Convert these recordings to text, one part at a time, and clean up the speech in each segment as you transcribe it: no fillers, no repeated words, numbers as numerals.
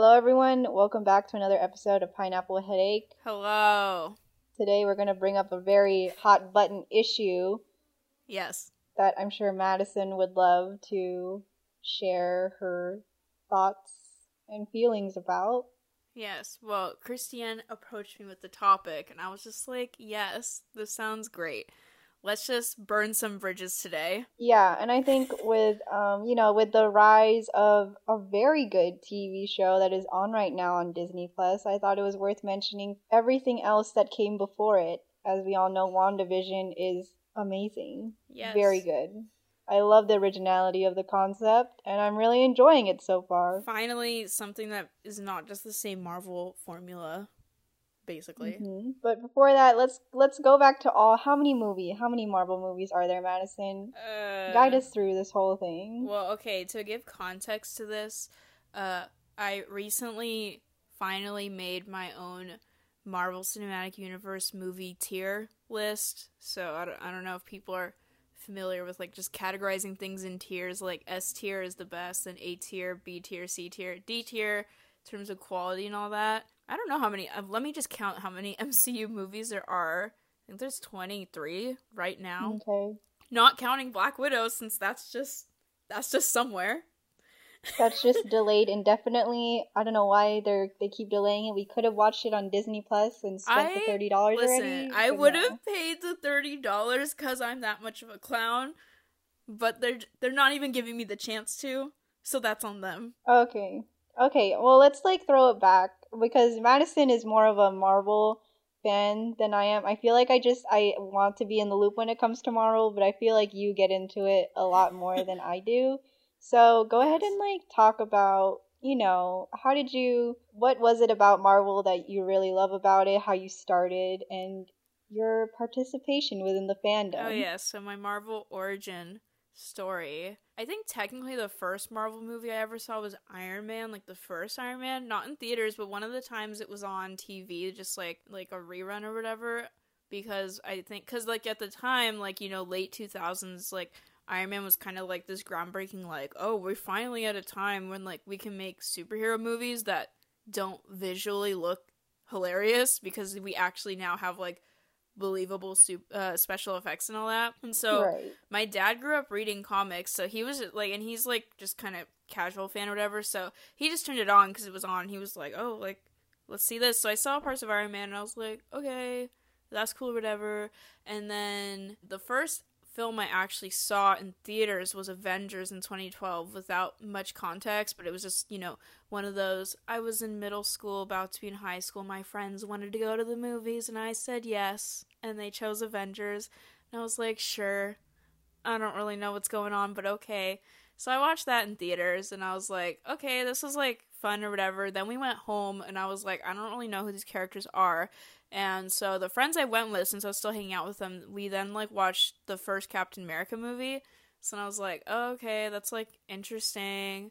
Hello, everyone. Welcome back to another episode of Pineapple Headache. Hello. Today, we're going to bring up a very hot button issue. Yes. That I'm sure Madison would love to share her thoughts and feelings about. Yes. Well, Christiane approached me with the topic, and I was just like, yes, this sounds great. Let's just burn some bridges today. Yeah, and I think with, with the rise of a very good TV show that is on right now on Disney Plus, I thought it was worth mentioning everything else that came before it. As we all know, WandaVision is amazing. Yes. Very good. I love the originality of the concept, and I'm really enjoying it so far. Finally, something that is not just the same Marvel formula. Basically. Mm-hmm. But before that, let's go back to all. How many Marvel movies are there, Madison? Guide us through this whole thing. Well, okay, to give context to this, I recently finally made my own Marvel Cinematic Universe movie tier list. So I don't know if people are familiar with like just categorizing things in tiers. Like S tier is the best, then A tier, B tier, C tier, D tier in terms of quality and all that. I don't know how many, let me just count how many MCU movies there are. I think there's 23 right now. Okay. Not counting Black Widow, since that's just somewhere. That's just delayed indefinitely. I don't know why they keep delaying it. We could have watched it on Disney Plus and spent the $30 already. I would have paid the $30 because I'm that much of a clown, but they're not even giving me the chance to, so that's on them. Okay, well, let's, throw it back, because Madison is more of a Marvel fan than I am. I feel like I want to be in the loop when it comes to Marvel, but I feel like you get into it a lot more than I do. So, go ahead and, talk about, what was it about Marvel that you really love about it, how you started, and your participation within the fandom. Oh, yeah, so my Marvel origin story. I think technically the first Marvel movie I ever saw was Iron Man, the first Iron Man, not in theaters, but one of the times it was on TV, just like a rerun or whatever, because I think at the time, late 2000s, Iron Man was kind of this groundbreaking, oh, we're finally at a time when we can make superhero movies that don't visually look hilarious, because we actually now have believable special effects and all that. And so right. My dad grew up reading comics, so he was and he's just kind of casual fan or whatever, so he just turned it on because it was on. He was let's see this. So I saw parts of Iron Man and I was okay, that's cool or whatever. And then the first film I actually saw in theaters was Avengers in 2012 without much context, but it was just, one of those, I was in middle school, about to be in high school, my friends wanted to go to the movies, and I said yes, and they chose Avengers, and I was sure, I don't really know what's going on, but okay. So I watched that in theaters, and I was okay, this was fun or whatever. Then we went home, and I was I don't really know who these characters are. And so the friends I went with, since I was still hanging out with them, we then, watched the first Captain America movie. So I was okay, that's, interesting,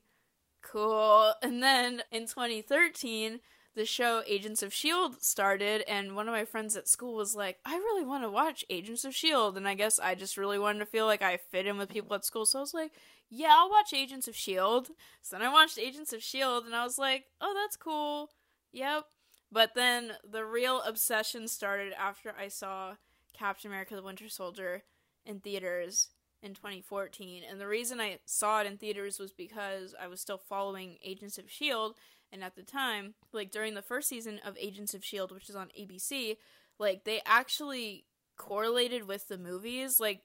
cool. And then in 2013, the show Agents of S.H.I.E.L.D. started, and one of my friends at school was I really want to watch Agents of S.H.I.E.L.D. And I guess I just really wanted to feel I fit in with people at school. So I was yeah, I'll watch Agents of S.H.I.E.L.D. So then I watched Agents of S.H.I.E.L.D., and I was oh, that's cool. Yep. But then the real obsession started after I saw Captain America the Winter Soldier in theaters in 2014. And the reason I saw it in theaters was because I was still following Agents of S.H.I.E.L.D. And at the time, during the first season of Agents of S.H.I.E.L.D., which is on ABC, they actually correlated with the movies. An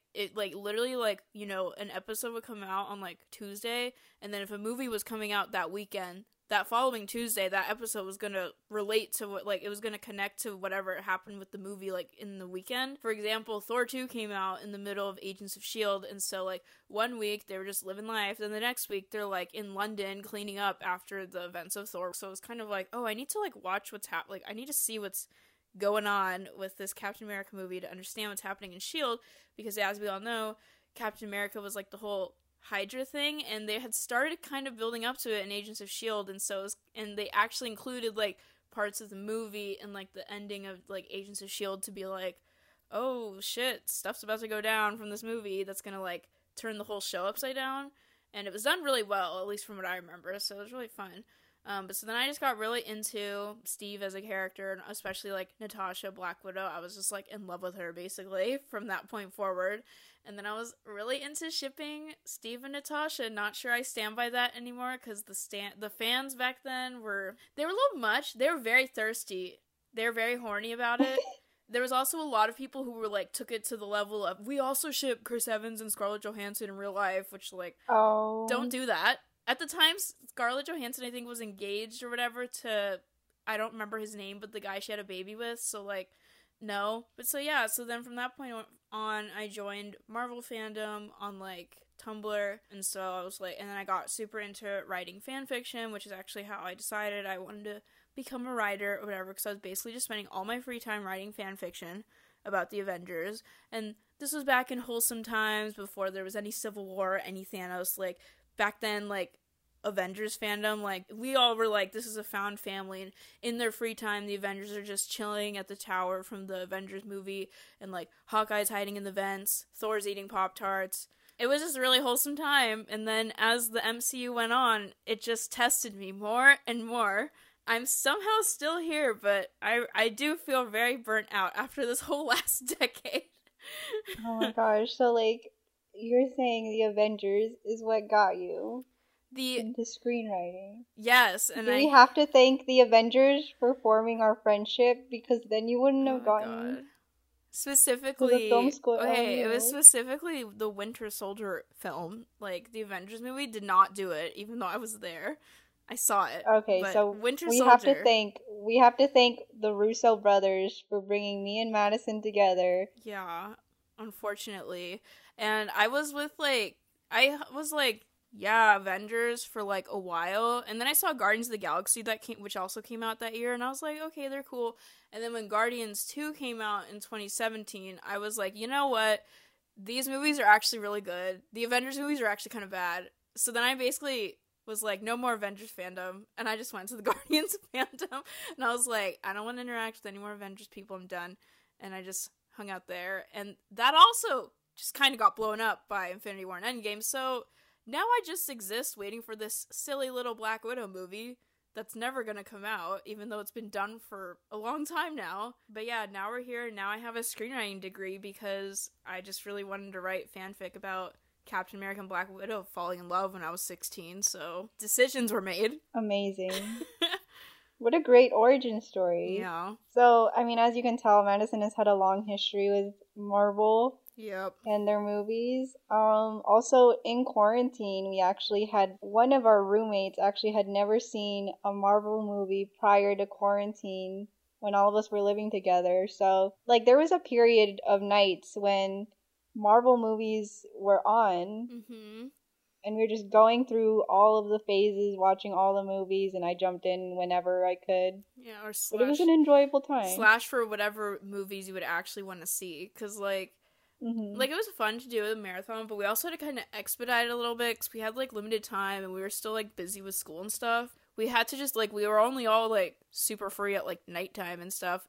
episode would come out on, Tuesday. And then if a movie was coming out that weekend, that following Tuesday, that episode was going to relate to what, it was going to connect to whatever happened with the movie, in the weekend. For example, Thor 2 came out in the middle of Agents of S.H.I.E.L.D., and so, 1 week, they were just living life, then the next week, they're, in London cleaning up after the events of Thor. So it was kind of oh, I need to, watch what's happening, I need to see what's going on with this Captain America movie to understand what's happening in S.H.I.E.L.D., because as we all know, Captain America was, the whole Hydra thing, and they had started kind of building up to it in Agents of S.H.I.E.L.D., and so it was, and they actually included parts of the movie and the ending of Agents of S.H.I.E.L.D. to be oh shit, stuff's about to go down from this movie that's gonna turn the whole show upside down. And it was done really well, at least from what I remember, so it was really fun. But so then I just got really into Steve as a character, and especially, like, Natasha, Black Widow. I was just, like, in love with her, basically, from that point forward. And then I was really into shipping Steve and Natasha. Not sure I stand by that anymore, because the fans back then were... They were a little much. They were very thirsty. They were very horny about it. There was also a lot of people who were, like, took it to the level of, we also ship Chris Evans and Scarlett Johansson in real life, which, like, don't do that. At the time, Scarlett Johansson, I think, was engaged or whatever to, I don't remember his name, but the guy she had a baby with, so, like, no. But so, yeah, so then from that point on, I joined Marvel fandom on, like, Tumblr, and so I was, like, and then I got super into writing fanfiction, which is actually how I decided I wanted to become a writer or whatever, because I was basically just spending all my free time writing fanfiction about the Avengers, and this was back in wholesome times, before there was any Civil War, any Thanos, like... Back then, like, Avengers fandom, like, we all were like, this is a found family, and in their free time, the Avengers are just chilling at the tower from the Avengers movie, and, like, Hawkeye's hiding in the vents, Thor's eating Pop-Tarts. It was just a really wholesome time, and then as the MCU went on, it just tested me more and more. I'm somehow still here, but I do feel very burnt out after this whole last decade. Oh my gosh, so, like... You're saying the Avengers is what got you into screenwriting. Yes. And Do we have to thank the Avengers for forming our friendship? Because then you wouldn't have gotten... God. Specifically... film school. Okay, it was specifically the Winter Soldier film. Like, the Avengers movie did not do it, even though I was there. I saw it. Okay, but so we have to thank the Russo brothers for bringing me and Madison together. Yeah, unfortunately... And I was like, yeah, Avengers for, like, a while. And then I saw Guardians of the Galaxy, which also came out that year. And I was like, okay, they're cool. And then when Guardians 2 came out in 2017, I was like, you know what? These movies are actually really good. The Avengers movies are actually kind of bad. So then I basically was like, no more Avengers fandom. And I just went to the Guardians fandom. And I was like, I don't want to interact with any more Avengers people. I'm done. And I just hung out there. And that also... just kind of got blown up by Infinity War and Endgame, so now I just exist waiting for this silly little Black Widow movie that's never gonna come out, even though it's been done for a long time now. But yeah, now we're here, now I have a screenwriting degree because I just really wanted to write fanfic about Captain America and Black Widow falling in love when I was 16, so decisions were made. Amazing. What a great origin story. Yeah. So, I mean, as you can tell, Madison has had a long history with Marvel. Yep. And their movies. Also, in quarantine, we actually had one of our roommates actually had never seen a Marvel movie prior to quarantine when all of us were living together. So, like, there was a period of nights when Marvel movies were on. Mm-hmm. And we were just going through all of the phases, watching all the movies, and I jumped in whenever I could. Yeah, or slash. But it was an enjoyable time. Slash for whatever movies you would actually want to see. Because, like... Mm-hmm. Like, it was fun to do a marathon, but we also had to kind of expedite a little bit because we had, like, limited time and we were still, like, busy with school and stuff. We had to just, like, we were only all, like, super free at, like, nighttime and stuff.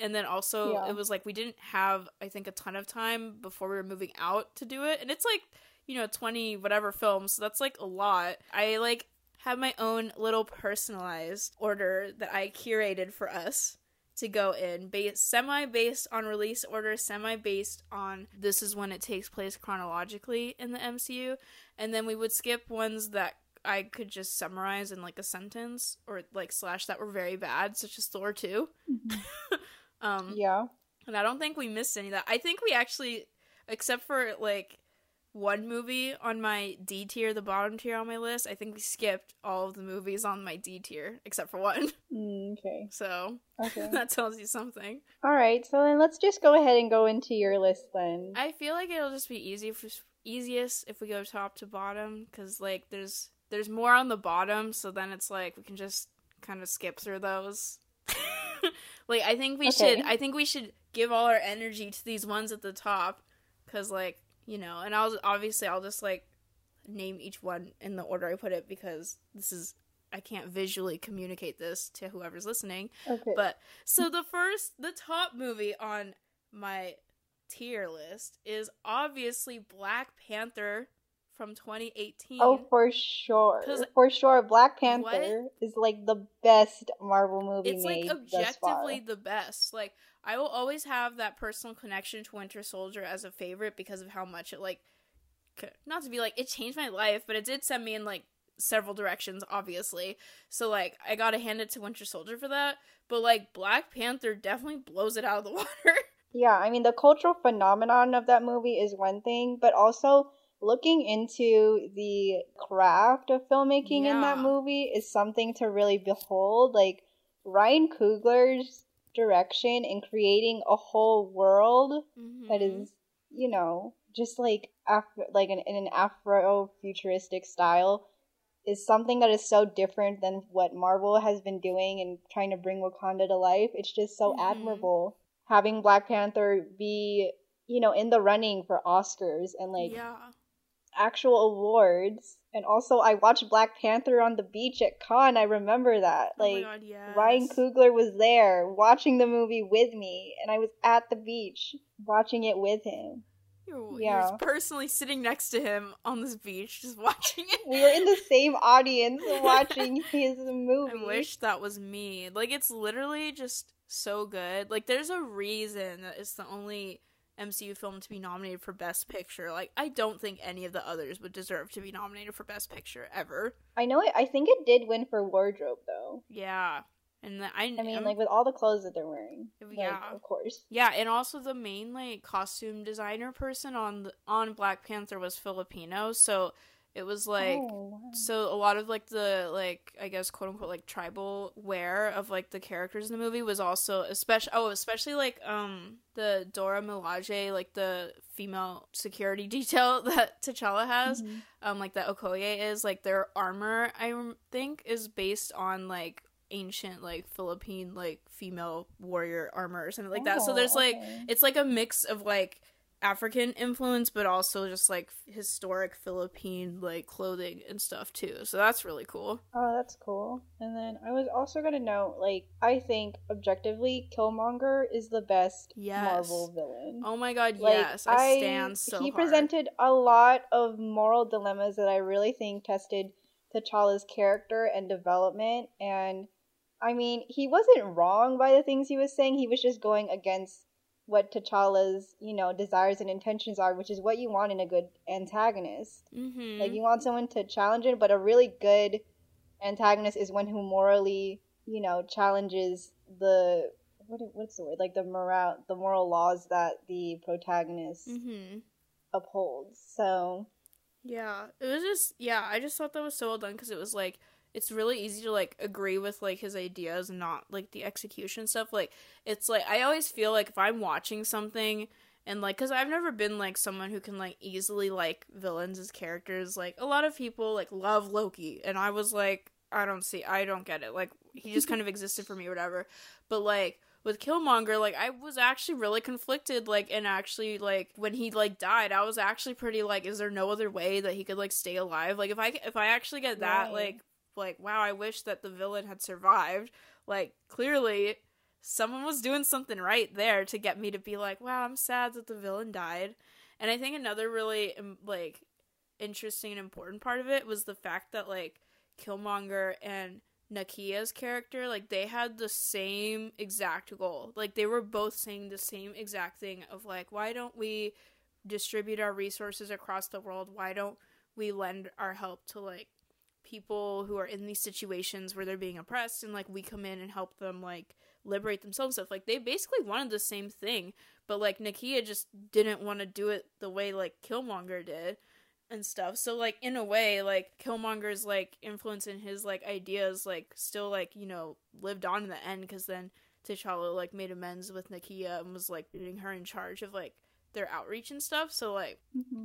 And then also It was, like, we didn't have, I think, a ton of time before we were moving out to do it. And it's, like, you know, 20 whatever films, so that's, like, a lot. I, like, have my own little personalized order that I curated for us to go in, semi-based on release order, semi-based on this is when it takes place chronologically in the MCU, and then we would skip ones that I could just summarize in, like, a sentence, or, like, slash that were very bad, such as Thor 2. Mm-hmm. And I don't think we missed any of that. I think we actually, except for, like, one movie on my D tier, the bottom tier on my list, I think we skipped all of the movies on my D tier except for one. Okay. So that tells you something. All right, so then let's just go ahead and go into your list then. I feel like it'll just be easiest if we go top to bottom, because, like, there's more on the bottom, so then it's like we can just kind of skip through those. Like, I think we should give all our energy to these ones at the top, because, like, you know, and I'll just, like, name each one in the order I put it, because I can't visually communicate this to whoever's listening. Okay. But, so the top movie on my tier list is obviously Black Panther from 2018. Oh, for sure. For sure. Black Panther is like the best Marvel movie it's made. It's like objectively the best. Like, I will always have that personal connection to Winter Soldier as a favorite because of how much it, like, not to be like, it changed my life, but it did send me in, like, several directions, obviously. So, like, I gotta hand it to Winter Soldier for that. But, like, Black Panther definitely blows it out of the water. Yeah, I mean, the cultural phenomenon of that movie is one thing, but also looking into the craft of filmmaking in that movie is something to really behold. Like, Ryan Coogler's direction in creating a whole world that is, you know, just like in an Afro-futuristic style is something that is so different than what Marvel has been doing and trying to bring Wakanda to life. It's just so admirable. Having Black Panther be, you know, in the running for Oscars and, like, actual awards. And also, I watched Black Panther on the beach at Cannes. I remember that. Like, oh my God, yes. Ryan Coogler was there watching the movie with me, and I was at the beach watching it with him. You were personally sitting next to him on this beach, just watching it. We were in the same audience watching his movie. I wish that was me. Like, it's literally just so good. Like, there's a reason that it's the only MCU film to be nominated for Best Picture. Like, I don't think any of the others would deserve to be nominated for Best Picture ever. I think it did win for wardrobe, though. Yeah. And I mean, like, with all the clothes that they're wearing. Yeah. Like, of course. Yeah, and also the main, like, costume designer person on Black Panther was Filipino, so it was, like, so a lot of, like, the, like, I guess, quote-unquote, like, tribal wear of, like, the characters in the movie was also, especially, like, the Dora Milaje, like, the female security detail that T'Challa has, like, that Okoye is, like, their armor, I think, is based on, like, ancient, like, Philippine, like, female warrior armor or something like that. So there's, like, it's, like, a mix of, like, African influence, but also just, like, historic Philippine, like, clothing and stuff, too. So that's really cool. Oh, that's cool. And then I was also gonna note, like, I think, objectively, Killmonger is the best Marvel villain. Oh my God, like, yes. I stand so He presented a lot of moral dilemmas that I really think tested T'Challa's character and development, and, I mean, he wasn't wrong by the things he was saying. He was just going against what T'Challa's, you know, desires and intentions are, which is what you want in a good antagonist. Like, you want someone to challenge it, but a really good antagonist is one who morally, you know, challenges the what's the word? Like, the moral laws that the protagonist upholds. So, yeah, it was just, I just thought that was so well done because it was, like, it's really easy to, like, agree with, like, his ideas and not, like, the execution stuff. Like, it's, like, I always feel like if I'm watching something and, like, because I've never been, like, someone who can, like, easily like villains as characters. Like, a lot of people, like, love Loki. And I was, like, I don't get it. Like, he just kind of existed for me or whatever. But, like, with Killmonger, like, I was actually really conflicted, like, and actually, like, when he, like, died, I was actually pretty, like, is there no other way that he could, like, stay alive? Like, if I actually get that, like, wow, I wish that the villain had survived. Like, clearly, someone was doing something right there to get me to be like, wow, I'm sad that the villain died. And I think another really, like, interesting and important part of it was the fact that, like, Killmonger and Nakia's character, like, they had the same exact goal. Like, they were both saying the same exact thing of, like, why don't we distribute our resources across the world? Why don't we lend our help to, like, people who are in these situations where they're being oppressed and, like, we come in and help them, like, liberate themselves and stuff. Like, they basically wanted the same thing, but, like, Nakia just didn't want to do it the way, like, Killmonger did. And stuff. So, like, in a way, like, Killmonger's, like, influence and his, like, ideas, like, still, like, you know, lived on in the end, because then T'Challa, like, made amends with Nakia and was, like, putting her in charge of, like, their outreach and stuff. So, like,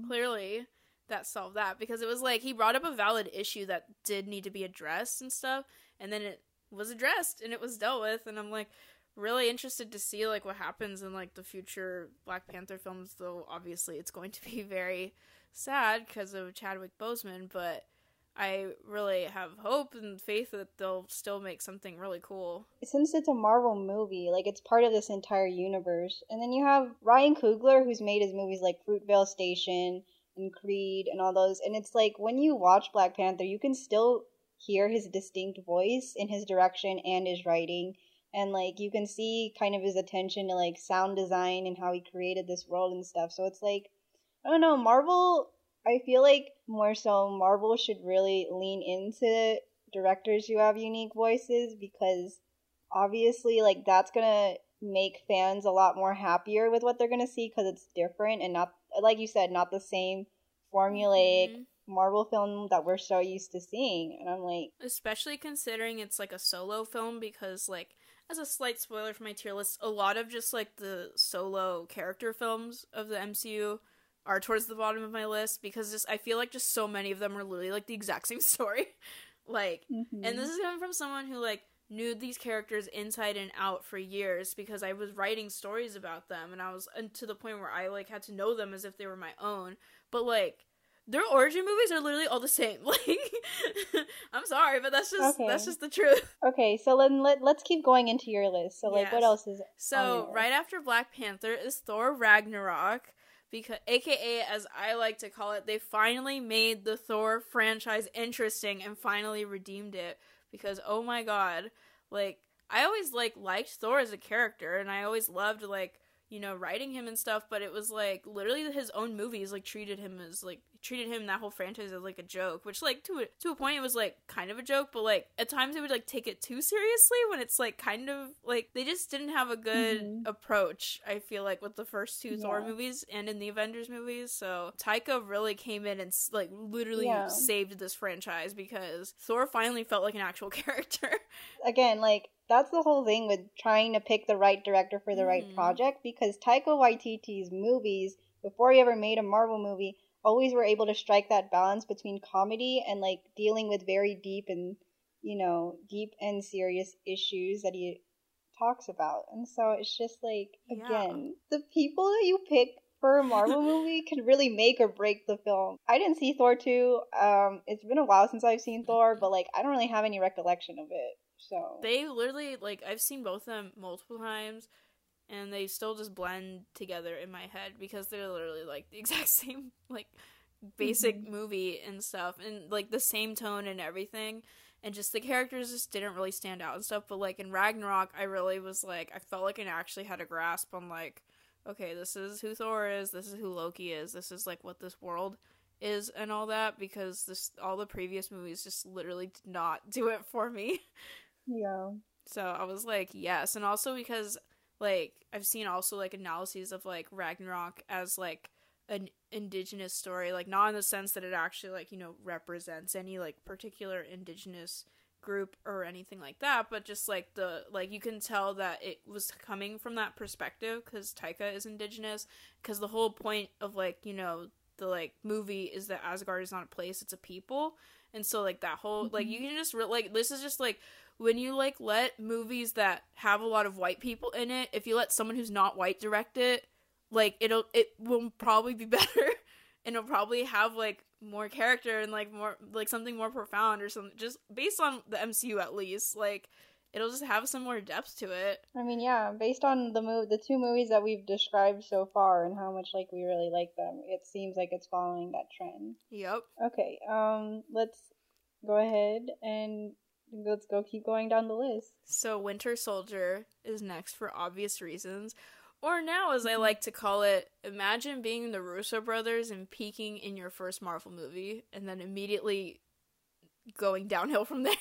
clearly that solved that, because it was, like, he brought up a valid issue that did need to be addressed and stuff, and then it was addressed and it was dealt with. And I'm, like, really interested to see, like, what happens in, like, the future Black Panther films, though obviously it's going to be very sad because of Chadwick Boseman, but I really have hope and faith that they'll still make something really cool. Since it's a Marvel movie, like, it's part of this entire universe. And then you have Ryan Coogler, who's made his movies like Fruitvale Station, and Creed and all those. And it's like, when you watch Black Panther, you can still hear his distinct voice in his direction and his writing. And, like, you can see kind of his attention to, like, sound design and how he created this world and stuff. So it's like, I don't know, Marvel, I feel like more so Marvel should really lean into directors who have unique voices, because obviously, like, that's going to make fans a lot more happier with what they're going to see, because it's different and not, like you said, not the same formulaic Marvel film that we're so used to seeing. And I'm like... Especially considering it's, like, a solo film, because, like, as a slight spoiler for my tier list, a lot of just, like, the solo character films of the MCU are towards the bottom of my list, because just, I feel like just so many of them are literally, like, the exact same story. Like, and this is coming from someone who, like, knew these characters inside and out for years, because I was writing stories about them, and I was to the point where I, like, had to know them as if they were my own. But, like, their origin movies are literally all the same. Like, I'm sorry, but that's just the truth. Okay, so let's keep going into your list. So, like, what else is on your right list? After Black Panther is Thor Ragnarok, because aka, as I like to call it, they finally made the Thor franchise interesting and finally redeemed it. Because, oh my god, like, I always, like, liked Thor as a character, and I always loved, like, you know, writing him and stuff, but it was, like, literally his own movies, like, treated him, that whole franchise as, like, a joke, which, like, to a point, it was, like, kind of a joke, but, like, at times they would, like, take it too seriously when it's, like, kind of, like, they just didn't have a good approach, I feel like, with the first two Thor movies and in the Avengers movies. So Taika really came in and, like, literally saved this franchise, because Thor finally felt like an actual character. Again, like, that's the whole thing with trying to pick the right director for the right project, because Taika Waititi's movies, before he ever made a Marvel movie, always were able to strike that balance between comedy and, like, dealing with very deep and, you know, deep and serious issues that he talks about. And so it's just, like, again, the people that you pick for a Marvel movie can really make or break the film. I didn't see Thor 2. It's been a while since I've seen Thor, but, like, I don't really have any recollection of it. So they literally, like, I've seen both of them multiple times, and they still just blend together in my head, because they're literally, like, the exact same, like, basic movie and stuff, and, like, the same tone and everything, and just the characters just didn't really stand out and stuff. But, like, in Ragnarok, I really was, like, I felt like I actually had a grasp on, like, okay, this is who Thor is, this is who Loki is, this is, like, what this world is and all that, because all the previous movies just literally did not do it for me. Yeah. So I was like, yes. And also because, like, I've seen also, like, analyses of, like, Ragnarok as, like, an indigenous story, like, not in the sense that it actually, like, you know, represents any, like, particular indigenous group or anything like that, but just, like, the, like, you can tell that it was coming from that perspective, because Taika is indigenous, because the whole point of, like, you know, the, like, movie is that Asgard is not a place, it's a people. And so, like, that whole, like, you can just, like, this is just, like, when you, like, let movies that have a lot of white people in it, if you let someone who's not white direct it, like, it will probably be better, and it'll probably have, like, more character and, like, more, like, something more profound or something, just based on the MCU at least, like, it'll just have some more depth to it. I mean, yeah, based on the two movies that we've described so far and how much, like, we really like them, it seems like it's following that trend. Yep. Okay, let's go ahead and keep going down the list. So Winter Soldier is next for obvious reasons. Or now, as I like to call it, imagine being the Russo brothers and peaking in your first Marvel movie and then immediately going downhill from there.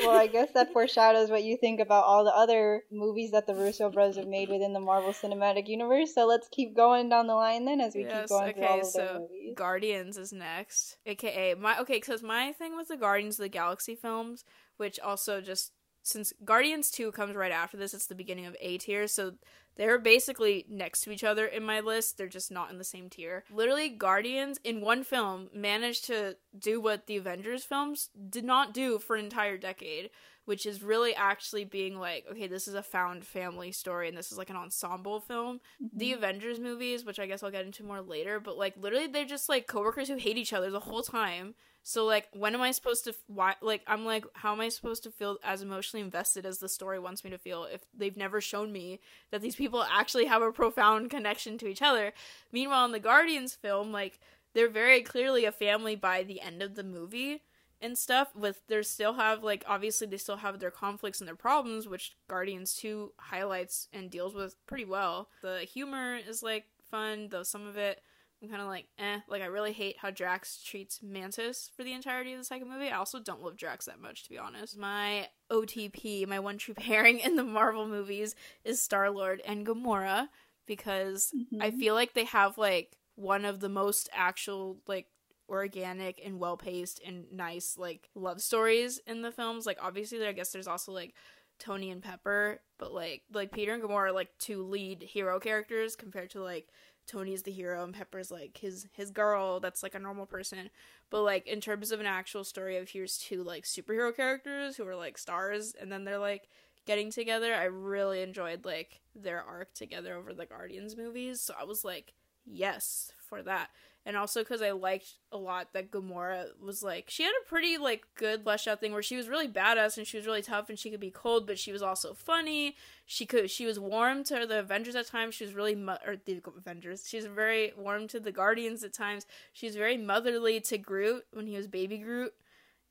Well, I guess that foreshadows what you think about all the other movies that the Russo brothers have made within the Marvel Cinematic Universe. So let's keep going down the line then, as we keep going through all of their movies. Guardians is next, aka because my thing with the Guardians of the Galaxy films, which also just since Guardians 2 comes right after this, it's the beginning of A tier, so they're basically next to each other in my list. They're just not in the same tier. Literally, Guardians, in one film, managed to do what the Avengers films did not do for an entire decade, which is really actually being like, okay, this is a found family story, and this is, like, an ensemble film. The Avengers movies, which I guess I'll get into more later, but, like, literally, they're just, like, coworkers who hate each other the whole time. So, like, when am I supposed to, why, like, I'm like, how am I supposed to feel as emotionally invested as the story wants me to feel if they've never shown me that these people actually have a profound connection to each other? Meanwhile, in the Guardians film, like, they're very clearly a family by the end of the movie and stuff. With, they still have, like, obviously they still have their conflicts and their problems, which Guardians 2 highlights and deals with pretty well. The humor is, like, fun, though some of it I'm kind of like, eh. Like, I really hate how Drax treats Mantis for the entirety of the second movie. I also don't love Drax that much, to be honest. My OTP, my one true pairing in the Marvel movies, is Star-Lord and Gamora, because I feel like they have, like, one of the most actual, like, organic and well-paced and nice, like, love stories in the films. Like, obviously, I guess there's also, like, Tony and Pepper, but, like Peter and Gamora are, like, two lead hero characters compared to, like, Tony's the hero and Pepper's, like, his girl that's, like, a normal person. But, like, in terms of an actual story of here's two, like, superhero characters who are, like, stars and then they're, like, getting together, I really enjoyed, like, their arc together over the Guardians movies. So I was like, yes, for that. And also because I liked a lot that Gamora was, like, she had a pretty, like, good fleshed out thing where she was really badass and she was really tough and she could be cold, but she was also funny. She was warm to the Avengers at times. She was really, she was very warm to the Guardians at times. She was very motherly to Groot when he was baby Groot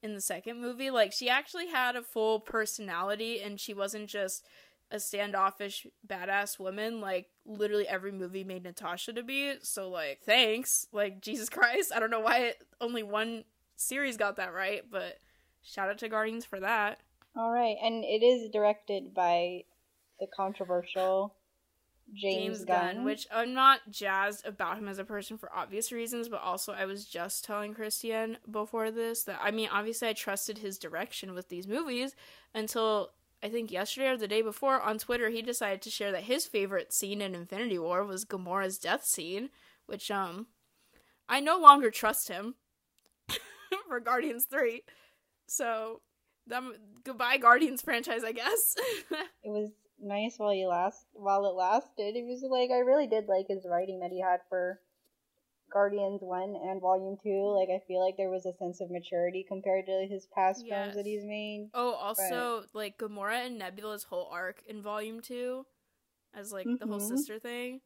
in the second movie. Like, she actually had a full personality and she wasn't just a standoffish badass woman like literally every movie made Natasha to be. So, like, thanks, like, Jesus Christ, I don't know why only one series got that right, but shout out to Guardians for that. All right, and it is directed by the controversial James Gunn, which I'm not jazzed about him as a person for obvious reasons, but also I was just telling Christian before this that, I mean, obviously I trusted his direction with these movies until I think yesterday or the day before, on Twitter, he decided to share that his favorite scene in Infinity War was Gamora's death scene, which, I no longer trust him for Guardians 3. So, goodbye Guardians franchise, I guess. It was nice while it lasted. It was, like, I really did like his writing that he had for Guardians 1 and Volume 2, like, I feel like there was a sense of maturity compared to his past films that he's made. Oh, also, but, like, Gamora and Nebula's whole arc in Volume 2 as, like, the whole sister thing,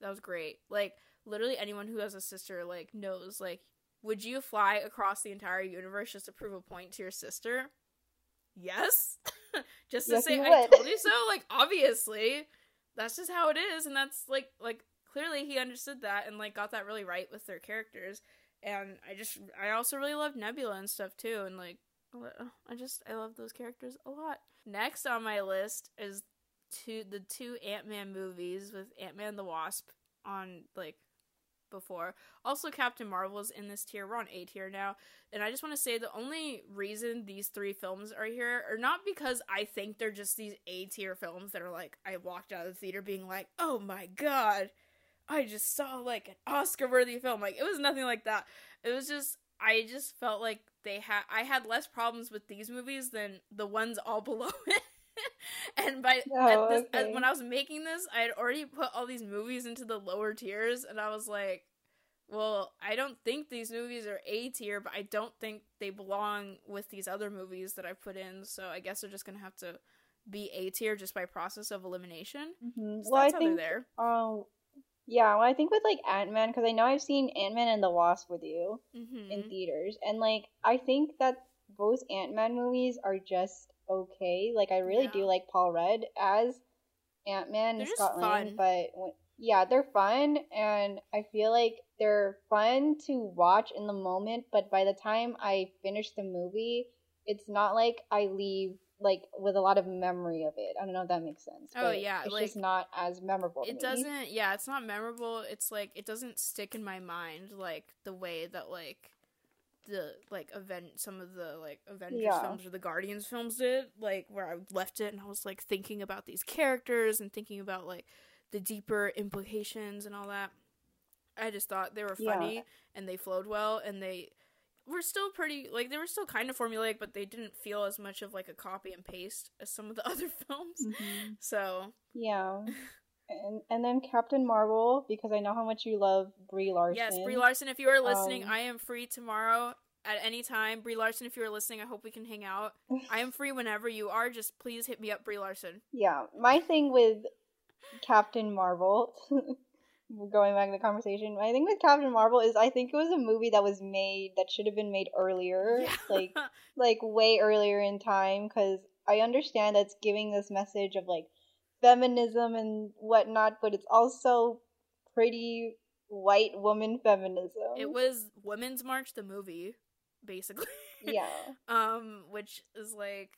that was great. Like, literally anyone who has a sister, like, knows, like, would you fly across the entire universe just to prove a point to your sister? Yes. Just to say, I told you so? Like, obviously. That's just how it is, and that's, like, clearly he understood that and, like, got that really right with their characters. And I also really loved Nebula and stuff too, and, like, I love those characters a lot. Next on my list is the two Ant-Man movies with Ant-Man the Wasp on, like, before. Also, Captain Marvel is in this tier. We're on A tier now. And I just want to say the only reason these three films are here are not because I think they're just these A tier films that are, like, I walked out of the theater being like, oh my god, I just saw, like, an Oscar-worthy film. Like, it was nothing like that. It was just, I just felt like I had less problems with these movies than the ones all below it. And when I was making this, I had already put all these movies into the lower tiers, and I was like, well, I don't think these movies are A tier, but I don't think they belong with these other movies that I put in, so I guess they're just gonna have to be A tier just by process of elimination. So well, that's how they're there. Yeah, well, I think with, like, Ant-Man, because I know I've seen Ant-Man and the Wasp with you in theaters, and, like, I think that both Ant-Man movies are just okay. Like, I really do like Paul Rudd as Ant-Man in Scotland, but yeah, they're fun, and I feel like they're fun to watch in the moment, but by the time I finish the movie, it's not like I leave, like, with a lot of memory of it. I don't know if that makes sense. Oh, yeah. It's, like, just not as memorable to me. It doesn't, yeah, it's not memorable. It's, like, it doesn't stick in my mind, like, the way that, like, some of the, like, Avengers films or the Guardians films did, like, where I left it and I was, like, thinking about these characters and thinking about, like, the deeper implications and all that. I just thought they were funny and they flowed well and they were still pretty, like, they were still kind of formulaic, but they didn't feel as much of, like, a copy and paste as some of the other films. So yeah. And then Captain Marvel, because I know how much you love Brie Larson. Yes, Brie Larson, if you are listening, I am free tomorrow at any time. Brie Larson, if you're listening, I hope we can hang out. I am free whenever you are. Just please hit me up, Brie Larson. Yeah. My thing with Captain Marvel, going back to the conversation, my thing with Captain Marvel is I think it was a movie that was made, that should have been made earlier. Yeah. Like way earlier in time, because I understand that's giving this message of, like, feminism and whatnot, but it's also pretty white woman feminism. It was Women's March the movie, basically. Yeah. Which is, like,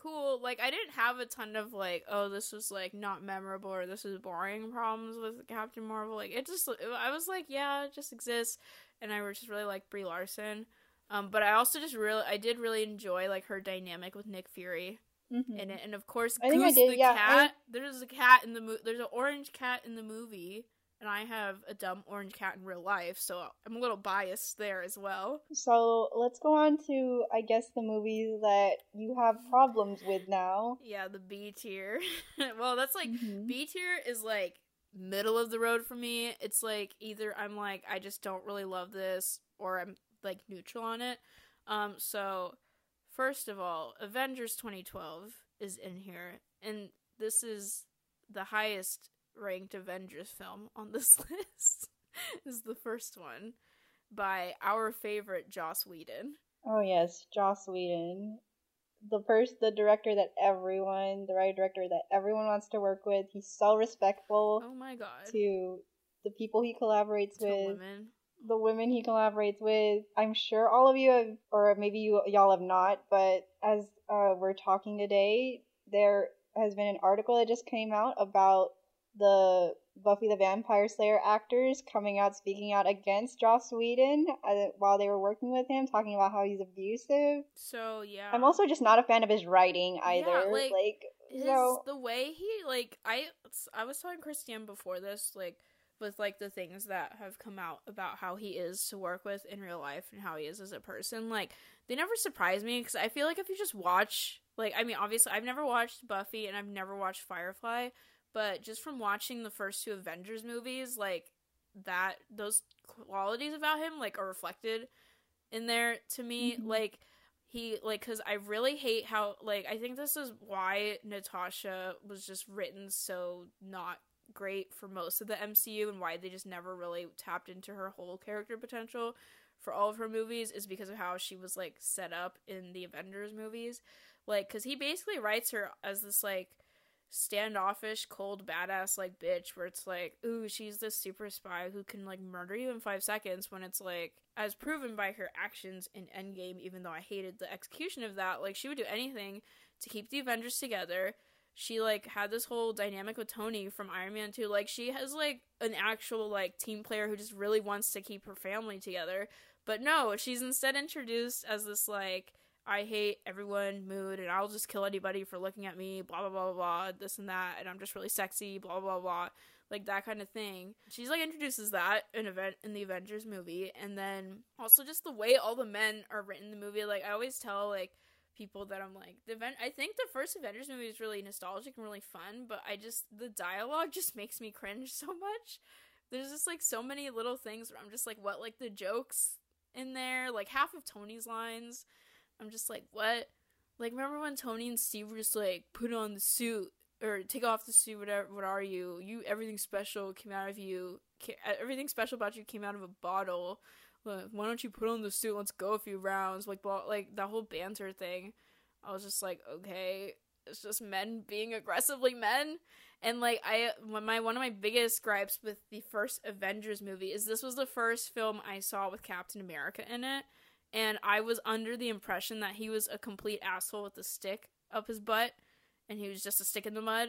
cool. Like, I didn't have a ton of, like, oh, this was, like, not memorable or this is boring problems with Captain Marvel. Like, it just, I was like, yeah, it just exists. And I just really like Brie Larson. But I also just really, I did really enjoy, like, her dynamic with Nick Fury. Mm-hmm. In it. And of course, I Goose think I did, the yeah. cat. There's a cat in the movie. There's an orange cat in the movie, and I have a dumb orange cat in real life, so I'm a little biased there as well. So let's go on to, I guess, the movies that you have problems with now. Yeah, the B tier. Well, that's like mm-hmm. B tier is like middle of the road for me. It's like either I'm like I just don't really love this, or I'm like neutral on it. So. First of all, Avengers 2012 is in here, and this is the highest ranked Avengers film on this list. This is the first one by our favorite Joss Whedon. Oh yes, Joss Whedon. The director that everyone, the writer director that everyone wants to work with. He's so respectful. Oh my god. To the people he collaborates with. Women. The women he collaborates with. I'm sure all of you have, or maybe y'all have not, but as we're talking today, there has been an article that just came out about the Buffy the Vampire Slayer actors coming out, speaking out against Joss Whedon while they were working with him, talking about how he's abusive. So, yeah. I'm also just not a fan of his writing either. Yeah, like his, so. The way he, like, I was telling Christiane before this, like, with, like, the things that have come out about how he is to work with in real life and how he is as a person, like, they never surprise me, because I feel like if you just watch, like, I mean, obviously, I've never watched Buffy, and I've never watched Firefly, but just from watching the first two Avengers movies, like, that, those qualities about him, like, are reflected in there to me, mm-hmm. like, he, like, because I really hate how, like, I think this is why Natasha was just written so not great for most of the MCU, and why they just never really tapped into her whole character potential for all of her movies, is because of how she was, like, set up in the Avengers movies. Like, because he basically writes her as this, like, standoffish, cold, badass, like, bitch, where it's like, ooh, she's this super spy who can, like, murder you in 5 seconds, when it's like, as proven by her actions in Endgame, even though I hated the execution of that, like, she would do anything to keep the Avengers together. She, like, had this whole dynamic with Tony from Iron Man 2. Like, she has, like, an actual, like, team player who just really wants to keep her family together. But no, she's instead introduced as this, like, I hate everyone mood, and I'll just kill anybody for looking at me, blah, blah, blah, blah, this and that, and I'm just really sexy, blah, blah, blah, like, that kind of thing. She's, like, introduces that in the Avengers movie, and then also just the way all the men are written in the movie. Like, I always tell, like, people that I'm like, I think the first Avengers movie is really nostalgic and really fun, but the dialogue just makes me cringe so much. There's just, like, so many little things where I'm just like, what, like, the jokes in there, like, half of Tony's lines, I'm just like, what? Like, remember when Tony and Steve were just like, put on the suit, or take off the suit, whatever, what are you? You, everything special came out of you, everything special about you came out of a bottle. Why don't you put on the suit? Let's go a few rounds. Like, like that whole banter thing. I was just like, okay, it's just men being aggressively men. And, like, one of my biggest gripes with the first Avengers movie is this was the first film I saw with Captain America in it, and I was under the impression that he was a complete asshole with a stick up his butt, and he was just a stick in the mud.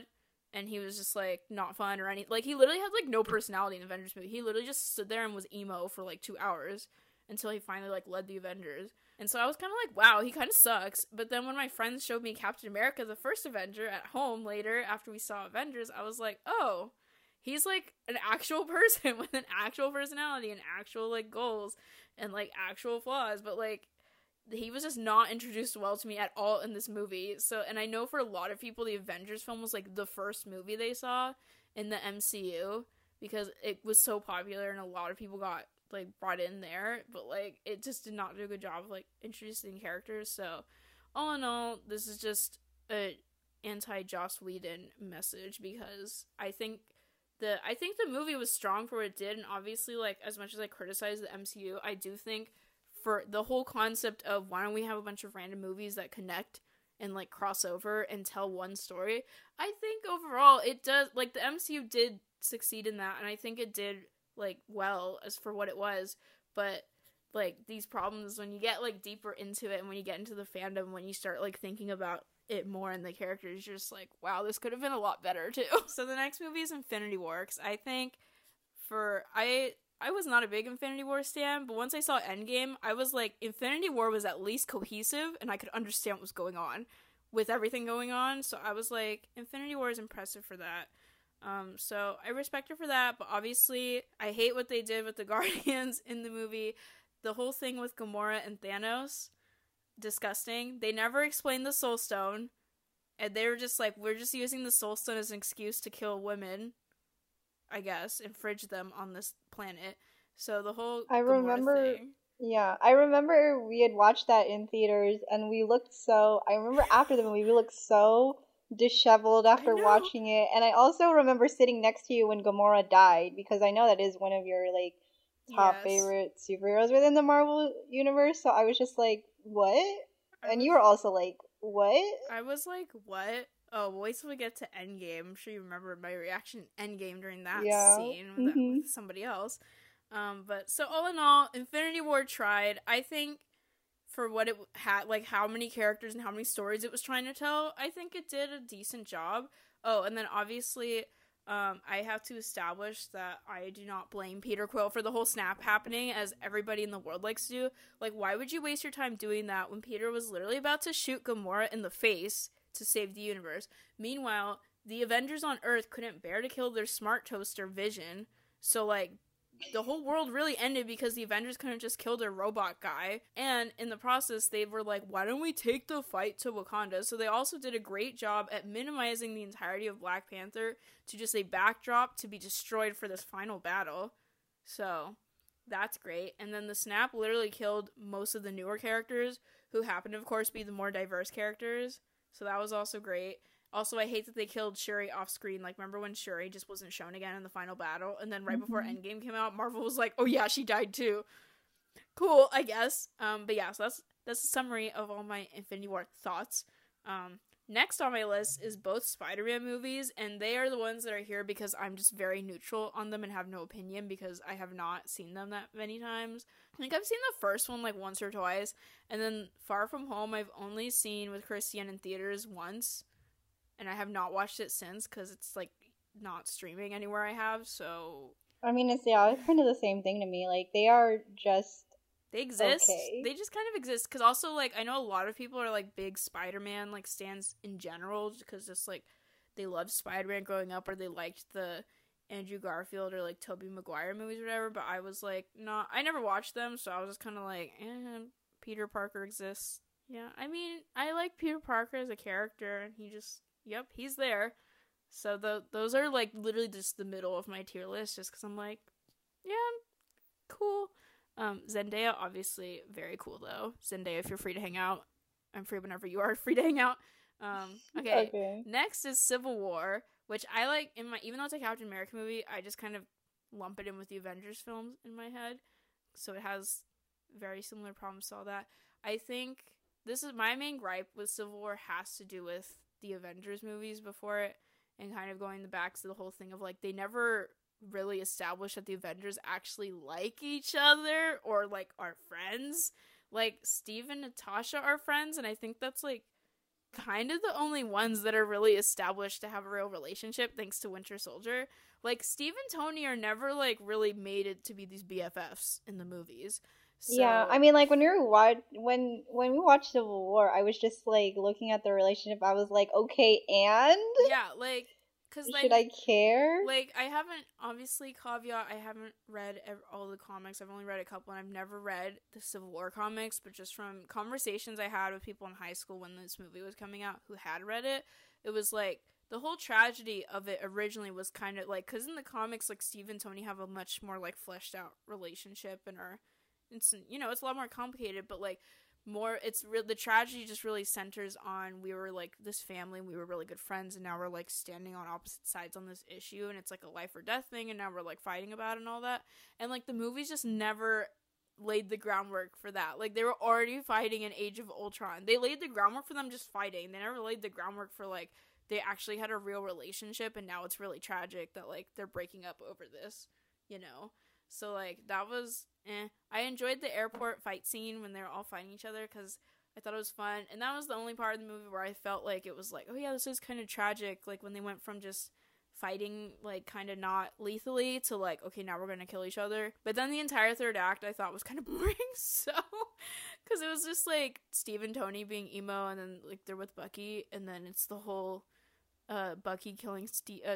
And he was just, like, not fun or anything. Like, he literally had, like, no personality in the Avengers movie. He literally just stood there and was emo for, like, 2 hours until he finally, like, led the Avengers. And so I was kind of like, wow, he kind of sucks. But then when my friends showed me Captain America, the first Avenger, at home later after we saw Avengers, I was like, oh, he's, like, an actual person with an actual personality and actual, like, goals and, like, actual flaws. But, like, he was just not introduced well to me at all in this movie. So, and I know for a lot of people, the Avengers film was, like, the first movie they saw in the MCU because it was so popular and a lot of people got like, brought in there, but, like, it just did not do a good job of, like, introducing characters, so, all in all, this is just a anti-Joss Whedon message, because I think the movie was strong for what it did, and obviously, like, as much as I criticize the MCU, I do think for the whole concept of why don't we have a bunch of random movies that connect and, like, cross over and tell one story, I think overall it does, like, the MCU did succeed in that, and I think it did, like, well as for what it was, but, like, these problems, when you get, like, deeper into it, and when you get into the fandom, when you start, like, thinking about it more and the characters, you're just like, wow, this could have been a lot better, too. So the next movie is Infinity War, because I think I was not a big Infinity War stan, but once I saw Endgame, I was like, Infinity War was at least cohesive, and I could understand what was going on with everything going on, so I was like, Infinity War is impressive for that. So I respect her for that, but obviously, I hate what they did with the Guardians in the movie. The whole thing with Gamora and Thanos, disgusting. They never explained the Soul Stone, and they were just like, we're just using the Soul Stone as an excuse to kill women, I guess, infringe them on this planet. So the whole Gamora thing. Yeah, I remember we had watched that in theaters, and I remember after the movie, we looked so disheveled after watching it, and I also remember sitting next to you when Gamora died, because I know that is one of your, like, top favorite superheroes within the Marvel universe, so I was just like, what? And you were also like, what? I was like, what? Oh, wait till we get to Endgame. I'm sure you remember my reaction in Endgame during that scene with somebody else. But so all in all, Infinity War tried. I think for what it had, like how many characters and how many stories it was trying to tell, I think it did a decent job. Oh, and then obviously, I have to establish that I do not blame Peter Quill for the whole snap happening, as everybody in the world likes to do. Like, why would you waste your time doing that when Peter was literally about to shoot Gamora in the face to save the universe? Meanwhile, the Avengers on Earth couldn't bear to kill their smart toaster Vision, so, like, the whole world really ended because the Avengers couldn't just kill their robot guy, and in the process, they were like, why don't we take the fight to Wakanda? So they also did a great job at minimizing the entirety of Black Panther to just a backdrop to be destroyed for this final battle, so that's great. And then the snap literally killed most of the newer characters, who happened to, of course, be the more diverse characters. So that was also great. Also, I hate that they killed Shuri off screen. Like, remember when Shuri just wasn't shown again in the final battle? And then right before Endgame came out, Marvel was like, oh yeah, she died too. Cool, I guess. But yeah, so that's a summary of all my Infinity War thoughts. Next on my list is both Spider-Man movies, and they are the ones that are here because I'm just very neutral on them and have no opinion because I have not seen them that many times. I think I've seen the first one, like, once or twice, and then Far From Home I've only seen with Christian in theaters once, and I have not watched it since because it's, like, not streaming anywhere I have, so... I mean, it's kind of the same thing to me. Like, they are just... They exist. Okay. They just kind of exist. Because also, like, I know a lot of people are, like, big Spider-Man, like, stans in general. Because just, like, they loved Spider-Man growing up. Or they liked the Andrew Garfield or, like, Tobey Maguire movies or whatever. But I was, like, nah. I never watched them. So I was just kind of like, Peter Parker exists. Yeah. I mean, I like Peter Parker as a character. And he just, he's there. So those are, like, literally just the middle of my tier list. Just because I'm like, yeah, cool. Zendaya, obviously, very cool, though. Zendaya, if you're free to hang out. I'm free whenever you are free to hang out. Okay. Next is Civil War, which I like, even though it's a Captain America movie, I just kind of lump it in with the Avengers films in my head. So it has very similar problems to all that. I think this is my main gripe with Civil War has to do with the Avengers movies before it and kind of going back to the whole thing of, like, they never really established that the Avengers actually like each other or, like, are friends. Like, Steve and Natasha are friends, and I think that's, like, kind of the only ones that are really established to have a real relationship thanks to Winter Soldier. Like, Steve and Tony are never, like, really made it to be these BFFs in the movies. So, yeah, I mean, like, when we watched Civil War, I was just, like, looking at the relationship. I was like, okay, and? Yeah, like... Like, should I care? Like, I haven't, obviously, caveat, I haven't read all the comics. I've only read a couple, and I've never read the Civil War comics, but just from conversations I had with people in high school when this movie was coming out who had read it, it was like, the whole tragedy of it originally was kind of like, because in the comics, like, Steve and Tony have a much more, like, fleshed out relationship and are, it's, you know, it's a lot more complicated, but, like, more, it's real. The tragedy just really centers on, we were, like, this family, and we were really good friends, and now we're, like, standing on opposite sides on this issue, and it's, like, a life or death thing, and now we're, like, fighting about it and all that, and, like, the movies just never laid the groundwork for that. Like, they were already fighting in Age of Ultron. They laid the groundwork for them just fighting. They never laid the groundwork for, like, they actually had a real relationship, and now it's really tragic that, like, they're breaking up over this, you know? So, like, that was, I enjoyed the airport fight scene when they were all fighting each other, because I thought it was fun, and that was the only part of the movie where I felt like it was like, oh yeah, this is kind of tragic, like, when they went from just fighting, like, kind of not lethally to, like, okay, now we're gonna kill each other. But then the entire third act I thought was kind of boring, so, because it was just, like, Steve and Tony being emo, and then, like, they're with Bucky, and then it's the whole Bucky killing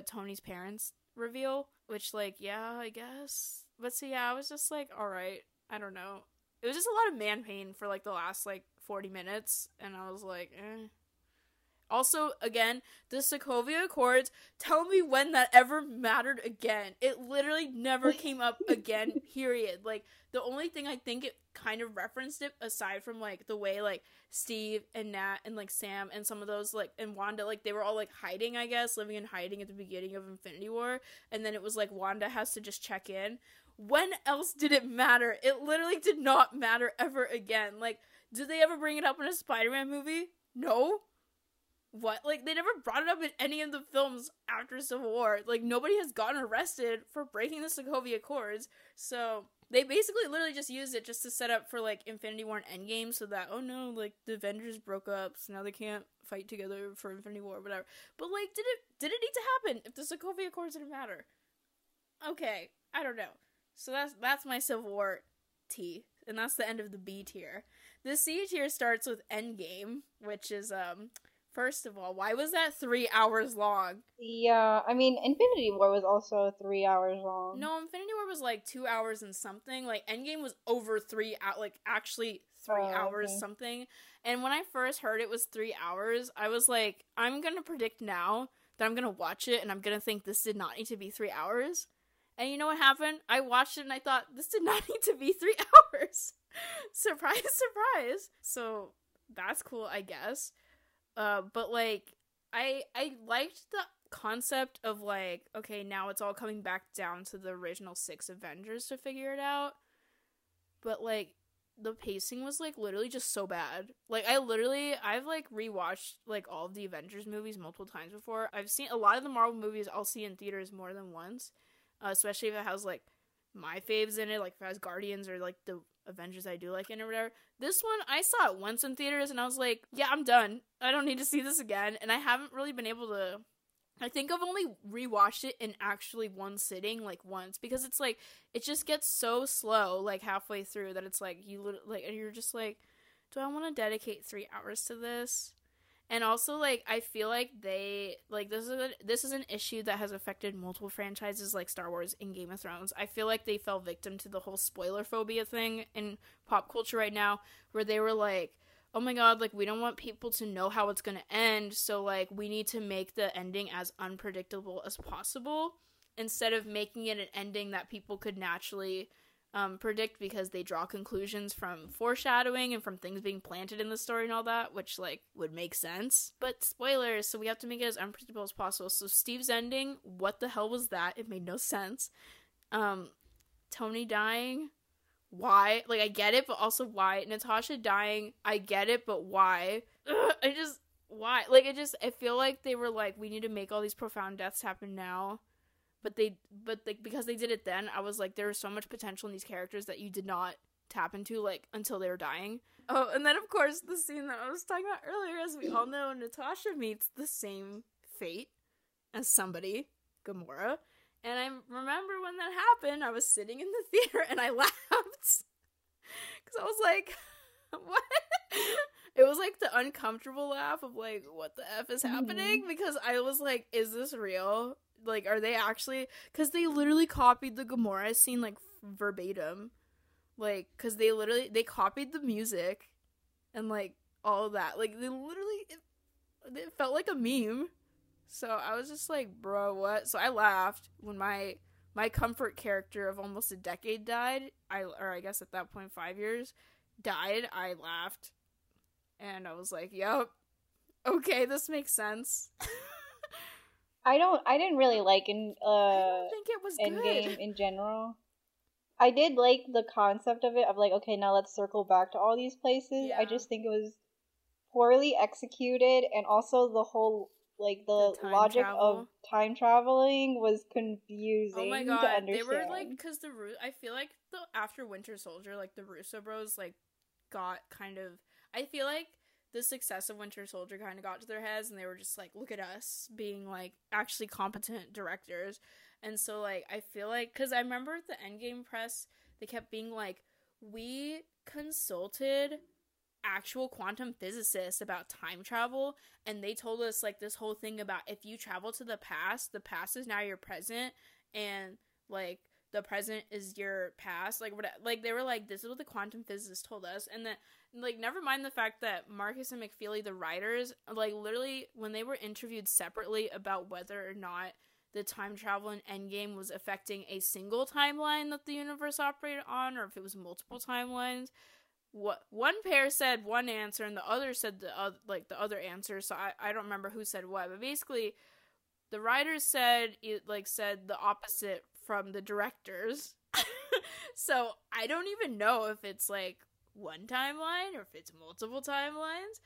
Tony's parents reveal, which, like, yeah, I guess. But so yeah, I was just like, alright, I don't know. It was just a lot of man pain for, like, the last, like, 40 minutes, and I was like, eh. Also, again, the Sokovia Accords, tell me when that ever mattered again. It literally never came up again, period. Like, the only thing I think it kind of referenced it, aside from, like, the way, like, Steve and Nat and, like, Sam and some of those, like, and Wanda, like, they were all, like, hiding, I guess, living and hiding at the beginning of Infinity War, and then it was, like, Wanda has to just check in. When else did it matter? It literally did not matter ever again. Like, did they ever bring it up in a Spider-Man movie? No. What? Like, they never brought it up in any of the films after Civil War. Like, nobody has gotten arrested for breaking the Sokovia Accords, so they basically literally just used it just to set up for, like, Infinity War and Endgame, so that, oh no, like, the Avengers broke up, so now they can't fight together for Infinity War, whatever. But, like, did it need to happen if the Sokovia Accords didn't matter? Okay, I don't know. So that's my Civil War T, and that's the end of the B tier. The C tier starts with Endgame, which is, first of all, why was that 3 hours long? Yeah, I mean, Infinity War was also 3 hours long. No, Infinity War was, like, 2 hours and something. Like, Endgame was over 3 hours, like, actually 3 hours something. And when I first heard it was 3 hours, I was like, I'm gonna predict now that I'm gonna watch it, and I'm gonna think this did not need to be 3 hours. And you know what happened? I watched it, and I thought, this did not need to be 3 hours. Surprise, surprise. So, that's cool, I guess. But, like, I liked the concept of, like, okay, now it's all coming back down to the original 6 Avengers to figure it out, but, like, the pacing was, like, literally just so bad. Like, I've, like, rewatched, like, all of the Avengers movies multiple times before. I've seen a lot of the Marvel movies I'll see in theaters more than once, especially if it has, like, my faves in it, like, if it has Guardians or, like, the Avengers I do like in or whatever. This one, I saw it once in theaters, and I was like, yeah, I'm done. I don't need to see this again, and I haven't really been able to. I think I've only rewatched it in actually one sitting, like, once, because it's, like, it just gets so slow, like, halfway through that it's, like, you're just, like, do I want to dedicate 3 hours to this? And also, like, I feel like they, like, this is an issue that has affected multiple franchises, like Star Wars and Game of Thrones. I feel like they fell victim to the whole spoiler phobia thing in pop culture right now, where they were like, oh my god, like, we don't want people to know how it's gonna end, so, like, we need to make the ending as unpredictable as possible, instead of making it an ending that people could naturally predict, because they draw conclusions from foreshadowing and from things being planted in the story and all that, which, like, would make sense. But spoilers, so we have to make it as unpredictable as possible. So Steve's ending, what the hell was that? It made no sense. Tony dying, why? Like, I get it, but also why? Natasha dying, I get it, but why? Why? Like, I feel like they were like, we need to make all these profound deaths happen now. But because they did it then, I was like, there was so much potential in these characters that you did not tap into, like, until they were dying. Oh, and then, of course, the scene that I was talking about earlier, as we all know, Natasha meets the same fate as somebody, Gamora. And I remember when that happened, I was sitting in the theater and I laughed. Because I was like, what? It was, like, the uncomfortable laugh of, like, what the F is happening? Because I was like, is this real? Like, are they actually, because they literally copied the Gamora scene, like, verbatim, like, because they copied the music, and, like, all that, like, they literally, it felt like a meme, So I was just like, bro, what? So I laughed when my comfort character of almost a decade died. I guess at that point 5 years died. I laughed. And I was like, yep. Okay, this makes sense. I didn't really like I think it was Endgame in general. I did like the concept of it, of like, okay, now let's circle back to all these places. Yeah. I just think it was poorly executed, and also the whole, like, the logic of time traveling was confusing. Oh my God, to understand. They were like, because I feel like after Winter Soldier, like, the Russo bros, like, got kind of, I feel like the success of Winter Soldier kind of got to their heads, and they were just like, look at us being, like, actually competent directors. And so, like, I feel like, because I remember at the Endgame press, they kept being like, we consulted actual quantum physicists about time travel, and they told us, like, this whole thing about if you travel to the past is now your present, and, like, the present is your past, like, what, like, they were like, this is what the quantum physicists told us. And then, like, never mind the fact that Marcus and McFeely, the writers, like, literally, when they were interviewed separately about whether or not the time travel in Endgame was affecting a single timeline that the universe operated on, or if it was multiple timelines, one pair said one answer, and the other said the other answer, so I don't remember who said what, but basically, the writers said the opposite from the directors, so I don't even know if it's, like, one timeline, or if it's multiple timelines.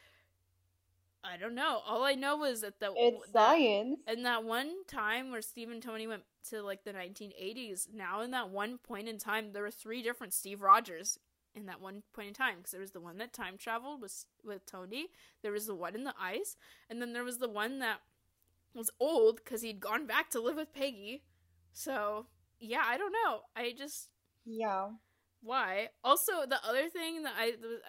I don't know. All I know is that it's science. And that one time where Steve and Tony went to, like, the 1980s, now in that one point in time, there were three different Steve Rogers in that one point in time, because there was the one that time traveled with Tony, there was the one in the ice, and then there was the one that was old because he'd gone back to live with Peggy. So, yeah, I don't know. I just... Yeah. Why? Also, the other thing that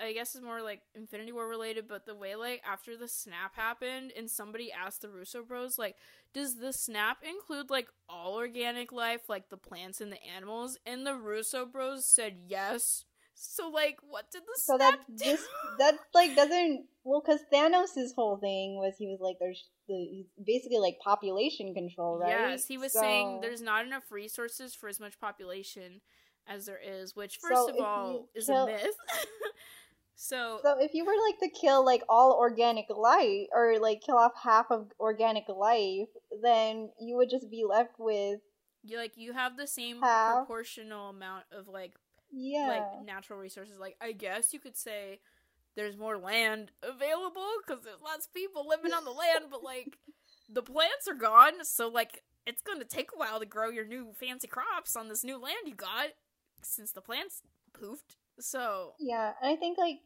I guess is more, like, Infinity War related, but the way, like, after the snap happened and somebody asked the Russo bros, like, does the snap include, like, all organic life, like the plants and the animals? And the Russo bros said yes. So, like, what did the snap do? Because Thanos' whole thing was, he was like, he's basically, like, population control, right? Yes, he was saying there's not enough resources for as much population as there is, which, first of all, is a myth. So if you were, like, to kill, like, all organic life, or, like, kill off half of organic life, then you would just be left with... You have the same proportional amount of, like... Yeah. Like, natural resources. Like, I guess you could say there's more land available because there's lots of people living on the land, but, like, the plants are gone, so, like, it's going to take a while to grow your new fancy crops on this new land you got since the plants poofed. So... Yeah, and I think, like,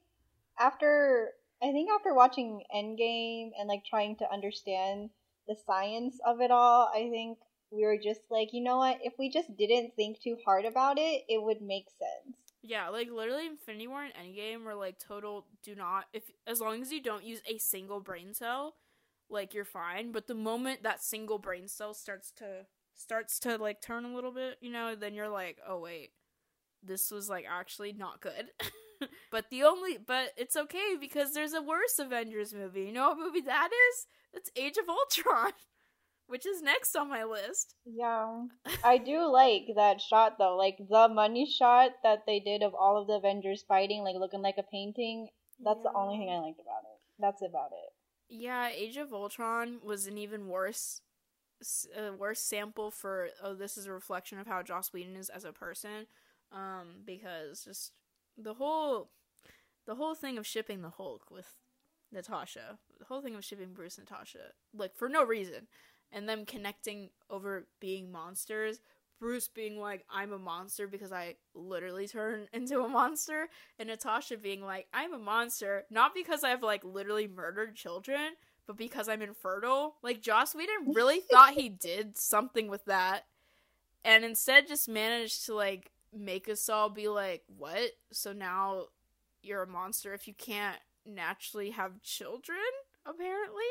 after watching Endgame and, like, trying to understand the science of it all, I think... we were just like, you know what? If we just didn't think too hard about it, it would make sense. Yeah, like, literally Infinity War and Endgame were, like, total do not... as long as you don't use a single brain cell, like, you're fine. But the moment that single brain cell starts to like, turn a little bit, you know, then you're like, oh, wait. This was, like, actually not good. But it's okay because there's a worse Avengers movie. You know what movie that is? It's Age of Ultron. Which is next on my list. Yeah. I do like that shot, though. Like, the money shot that they did of all of the Avengers fighting, like, looking like a painting. That's the only thing I liked about it. That's about it. Yeah, Age of Ultron was an even worse sample for, this is a reflection of how Joss Whedon is as a person. Because just the whole thing of shipping the Hulk with Natasha. The whole thing of shipping Bruce and Natasha. Like, for no reason. And them connecting over being monsters. Bruce being like, I'm a monster because I literally turn into a monster. And Natasha being like, I'm a monster, not because I've, like, literally murdered children, but because I'm infertile. Like, Joss Whedon really thought he did something with that. And instead just managed to, like, make us all be like, what? So now you're a monster if you can't naturally have children, apparently?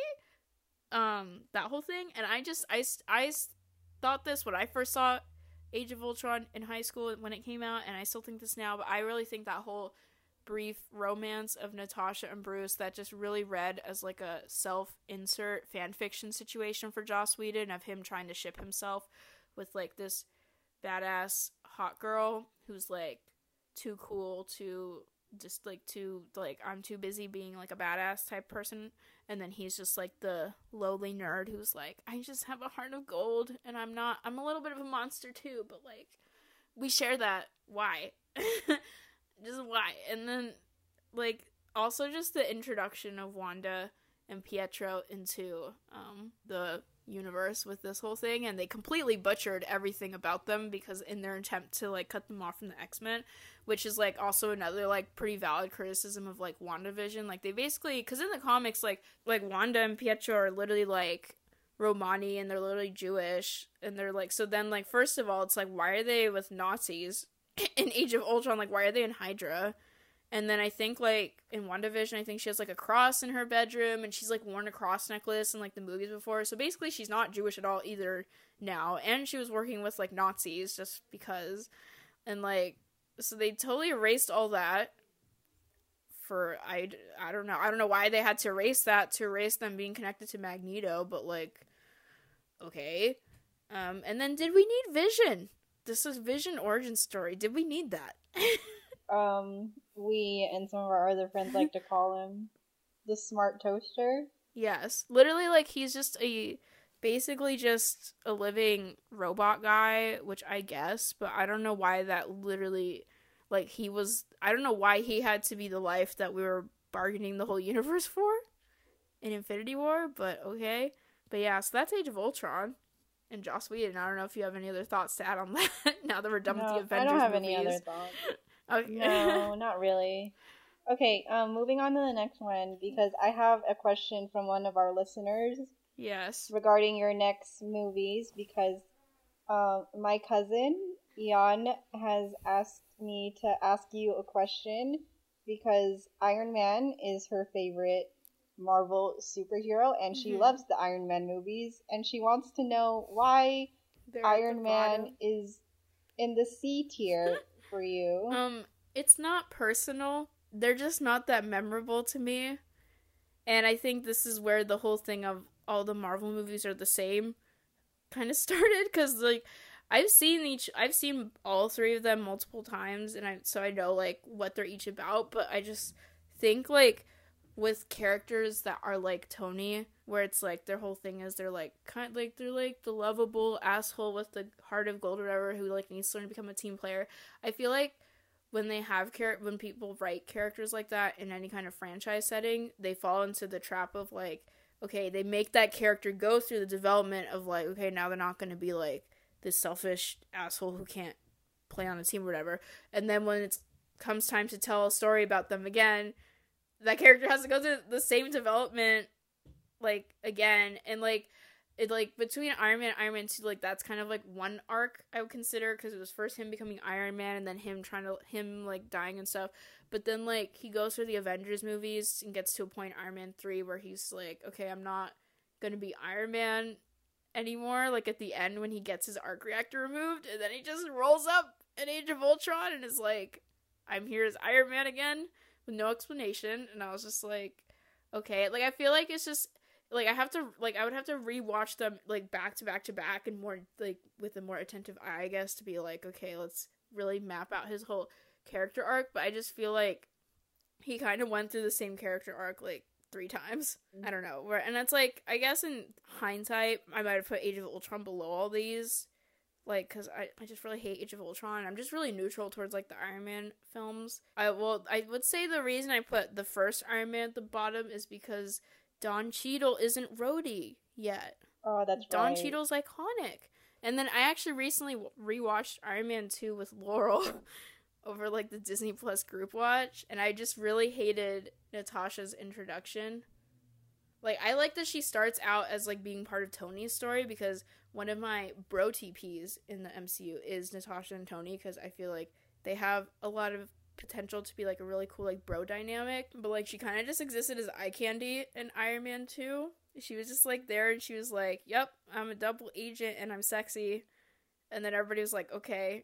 That whole thing, and I thought this when I first saw Age of Ultron in high school when it came out, and I still think this now, but I really think that whole brief romance of Natasha and Bruce that just really read as like a self-insert fan fiction situation for Joss Whedon of him trying to ship himself with like this badass hot girl who's like too cool to just like too like I'm too busy being like a badass type person, and then he's just like the lowly nerd who's like, I just have a heart of gold and I'm a little bit of a monster too, but like we share that. Why? Just why? And then like also just the introduction of Wanda and Pietro into the universe with this whole thing, and they completely butchered everything about them because in their attempt to like cut them off from the X-Men, which is like also another like pretty valid criticism of like WandaVision. Like they basically, because in the comics like Wanda and Pietro are literally like Romani and they're literally Jewish, and they're like, so then like first of all it's like, why are they with Nazis in Age of Ultron? Like why are they in Hydra? And then I think like in WandaVision, I think she has like a cross in her bedroom, and she's like worn a cross necklace in like the movies before. So basically she's not Jewish at all either now. And she was working with like Nazis just because, and like, so they totally erased all that for, I don't know. I don't know why they had to erase that to erase them being connected to Magneto, but like, okay. And then did we need Vision? This is Vision origin story. Did we need that? We and some of our other friends like to call him the smart toaster. Yes. Literally, like, he's just basically just a living robot guy, which I guess, but I don't know why that literally, like, he was, I don't know why he had to be the life that we were bargaining the whole universe for in Infinity War, but okay. But yeah, so that's Age of Ultron. And Joss Whedon, I don't know if you have any other thoughts to add on that now that we're done with the Avengers movies. I don't have any other thoughts. Okay. No, not really. Okay, moving on to the next one, because I have a question from one of our listeners. Yes. Regarding your next movies, because my cousin, Ian, has asked me to ask you a question, because Iron Man is her favorite Marvel superhero, and she loves the Iron Man movies, and she wants to know why Iron Man is in the C tier for you. It's not personal. They're just not that memorable to me. And I think this is where the whole thing of all the Marvel movies are the same kind of started, because like I've seen all three of them multiple times, and I know like what they're each about, but I just think like with characters that are like Tony, where it's like their whole thing is they're like kind of like they're like the lovable asshole with the heart of gold or whatever who like needs to learn to become a team player. I feel like when they have when people write characters like that in any kind of franchise setting, they fall into the trap of like, okay, they make that character go through the development of like, okay, now they're not going to be like this selfish asshole who can't play on a team or whatever. And then when it comes time to tell a story about them again, that character has to go through the same development, like, again, and, like, it, like, between Iron Man and Iron Man 2, like, that's kind of, like, one arc I would consider, because it was first him becoming Iron Man, and then him, like, dying and stuff, but then, like, he goes through the Avengers movies and gets to a point in Iron Man 3 where he's, like, okay, I'm not gonna be Iron Man anymore, like, at the end when he gets his arc reactor removed, and then he just rolls up in Age of Ultron and is, like, I'm here as Iron Man again, with no explanation, and I was just like, okay, like, I feel like it's just, like, I would have to rewatch them, like, back to back to back, and more, like, with a more attentive eye, I guess, to be like, okay, let's really map out his whole character arc, but I just feel like he kind of went through the same character arc, like, 3 times, I don't know, and that's, like, I guess in hindsight, I might have put Age of Ultron below all these, like, because I just really hate Age of Ultron. I'm just really neutral towards, like, the Iron Man films. I would say the reason I put the first Iron Man at the bottom is because Don Cheadle isn't Rhodey yet. Oh, that's Don right. Don Cheadle's iconic. And then I actually recently rewatched Iron Man 2 with Laurel over, like, the Disney Plus group watch, and I just really hated Natasha's introduction. Like, I like that she starts out as, like, being part of Tony's story, because one of my bro TPs in the MCU is Natasha and Tony, because I feel like they have a lot of potential to be, like, a really cool, like, bro dynamic. But, like, she kind of just existed as eye candy in Iron Man 2. She was just, like, there, and she was like, yep, I'm a double agent, and I'm sexy. And then everybody was like, okay.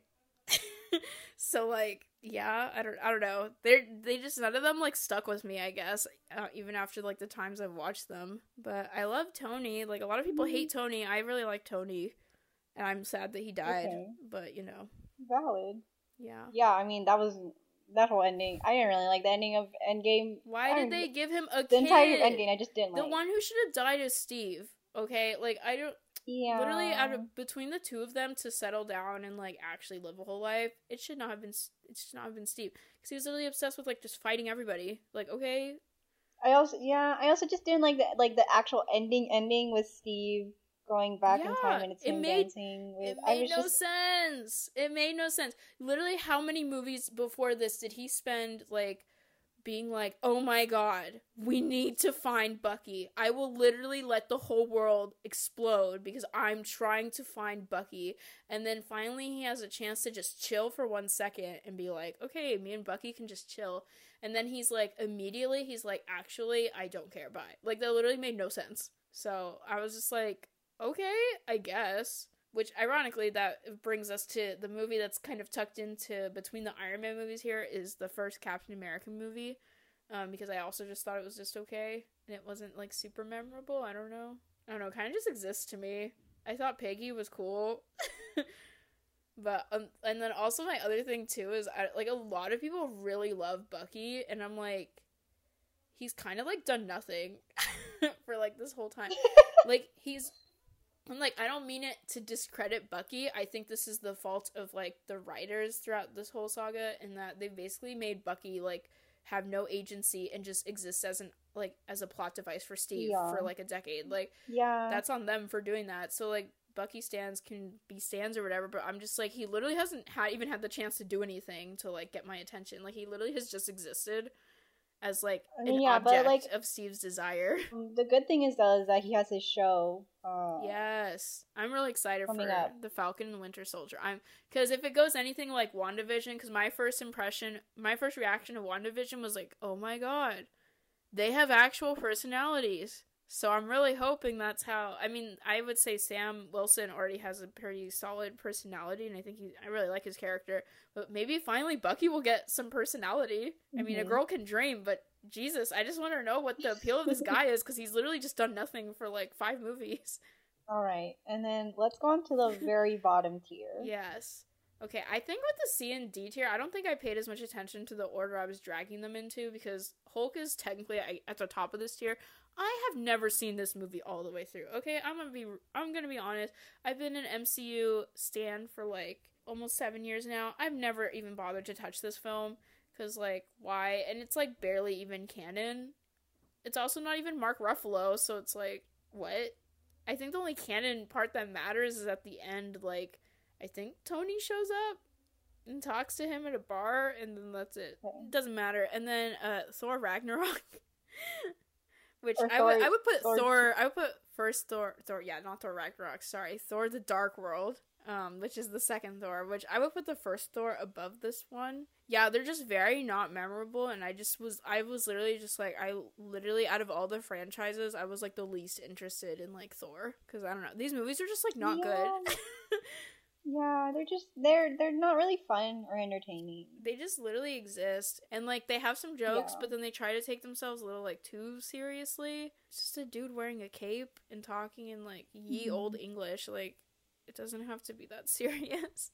So, like, yeah, I don't know. They just, none of them, like, stuck with me, I guess, even after, like, the times I've watched them. But I love Tony. Like, a lot of people hate Tony. I really like Tony, and I'm sad that he died, but, you know. Valid. Yeah. Yeah, I mean, that whole ending, I didn't really like the ending of Endgame. Why did they give him a kid? The entire Endgame, I just didn't like. The one who should have died is Steve, okay? Like, I don't... Yeah. Literally, between the two of them to settle down and, like, actually live a whole life, it should not have been Steve. Because he was literally obsessed with, like, just fighting everybody. Like, okay. I also just didn't like the, actual ending with Steve going back in time and it's him dancing. It made no sense. Literally, how many movies before this did he spend, like, being like, oh my god, we need to find Bucky. I will literally let the whole world explode because I'm trying to find Bucky. And then finally he has a chance to just chill for 1 second and be like, okay, me and Bucky can just chill. And then he's like, immediately, he's like, actually, I don't care, bye. Like, that literally made no sense. So I was just like, okay, I guess. Which, ironically, that brings us to the movie that's kind of tucked into between the Iron Man movies here is the first Captain America movie, because I also just thought it was just okay, and it wasn't, like, super memorable. I don't know, it kind of just exists to me. I thought Peggy was cool, but, and then also my other thing, too, is, a lot of people really love Bucky, and I'm like, he's kind of, like, done nothing for, like, this whole time. Like, he's... I'm like, I don't mean it to discredit Bucky. I think this is the fault of, like, the writers throughout this whole saga, in that they basically made Bucky, like, have no agency and just exist as a plot device for Steve for, like, a decade. Like, that's on them for doing that. So, like, Bucky stands can be stands or whatever, but I'm just like, he literally hasn't even had the chance to do anything to, like, get my attention. Like, he literally has just existed as, like, an object of Steve's desire. The good thing is, though, is that he has his show. Yes. I'm really excited for The Falcon and the Winter Soldier. Because if it goes anything like WandaVision, because my first reaction to WandaVision was like, oh my god, they have actual personalities. So I'm really hoping that's how, I mean, I would say Sam Wilson already has a pretty solid personality, and I really like his character, but maybe finally Bucky will get some personality. Mm-hmm. I mean, a girl can dream, but Jesus, I just want to know what the appeal of this guy is, because he's literally just done nothing for, like, 5 movies. All right, and then let's go on to the very bottom tier. Yes. Okay, I think with the C and D tier, I don't think I paid as much attention to the order I was dragging them into, because Hulk is technically at the top of this tier. I have never seen this movie all the way through. Okay, I'm gonna be honest. I've been an MCU stan for, like, almost 7 years now. I've never even bothered to touch this film, because, like, why? And it's, like, barely even canon. It's also not even Mark Ruffalo, so it's like, what? I think the only canon part that matters is at the end, like, I think Tony shows up and talks to him at a bar, and then that's it. It doesn't matter. And then Thor Ragnarok, which Thor the Dark World, which is the second Thor, which I would put the first Thor above this one. Yeah, they're just very not memorable, and I was literally just like, out of all the franchises, I was, like, the least interested in, like, Thor, because I don't know, these movies are just, like, not good. Yeah, they're not really fun or entertaining. They just literally exist, and, like, they have some jokes, but then they try to take themselves a little, like, too seriously. It's just a dude wearing a cape and talking in, like, ye old English. Like, it doesn't have to be that serious.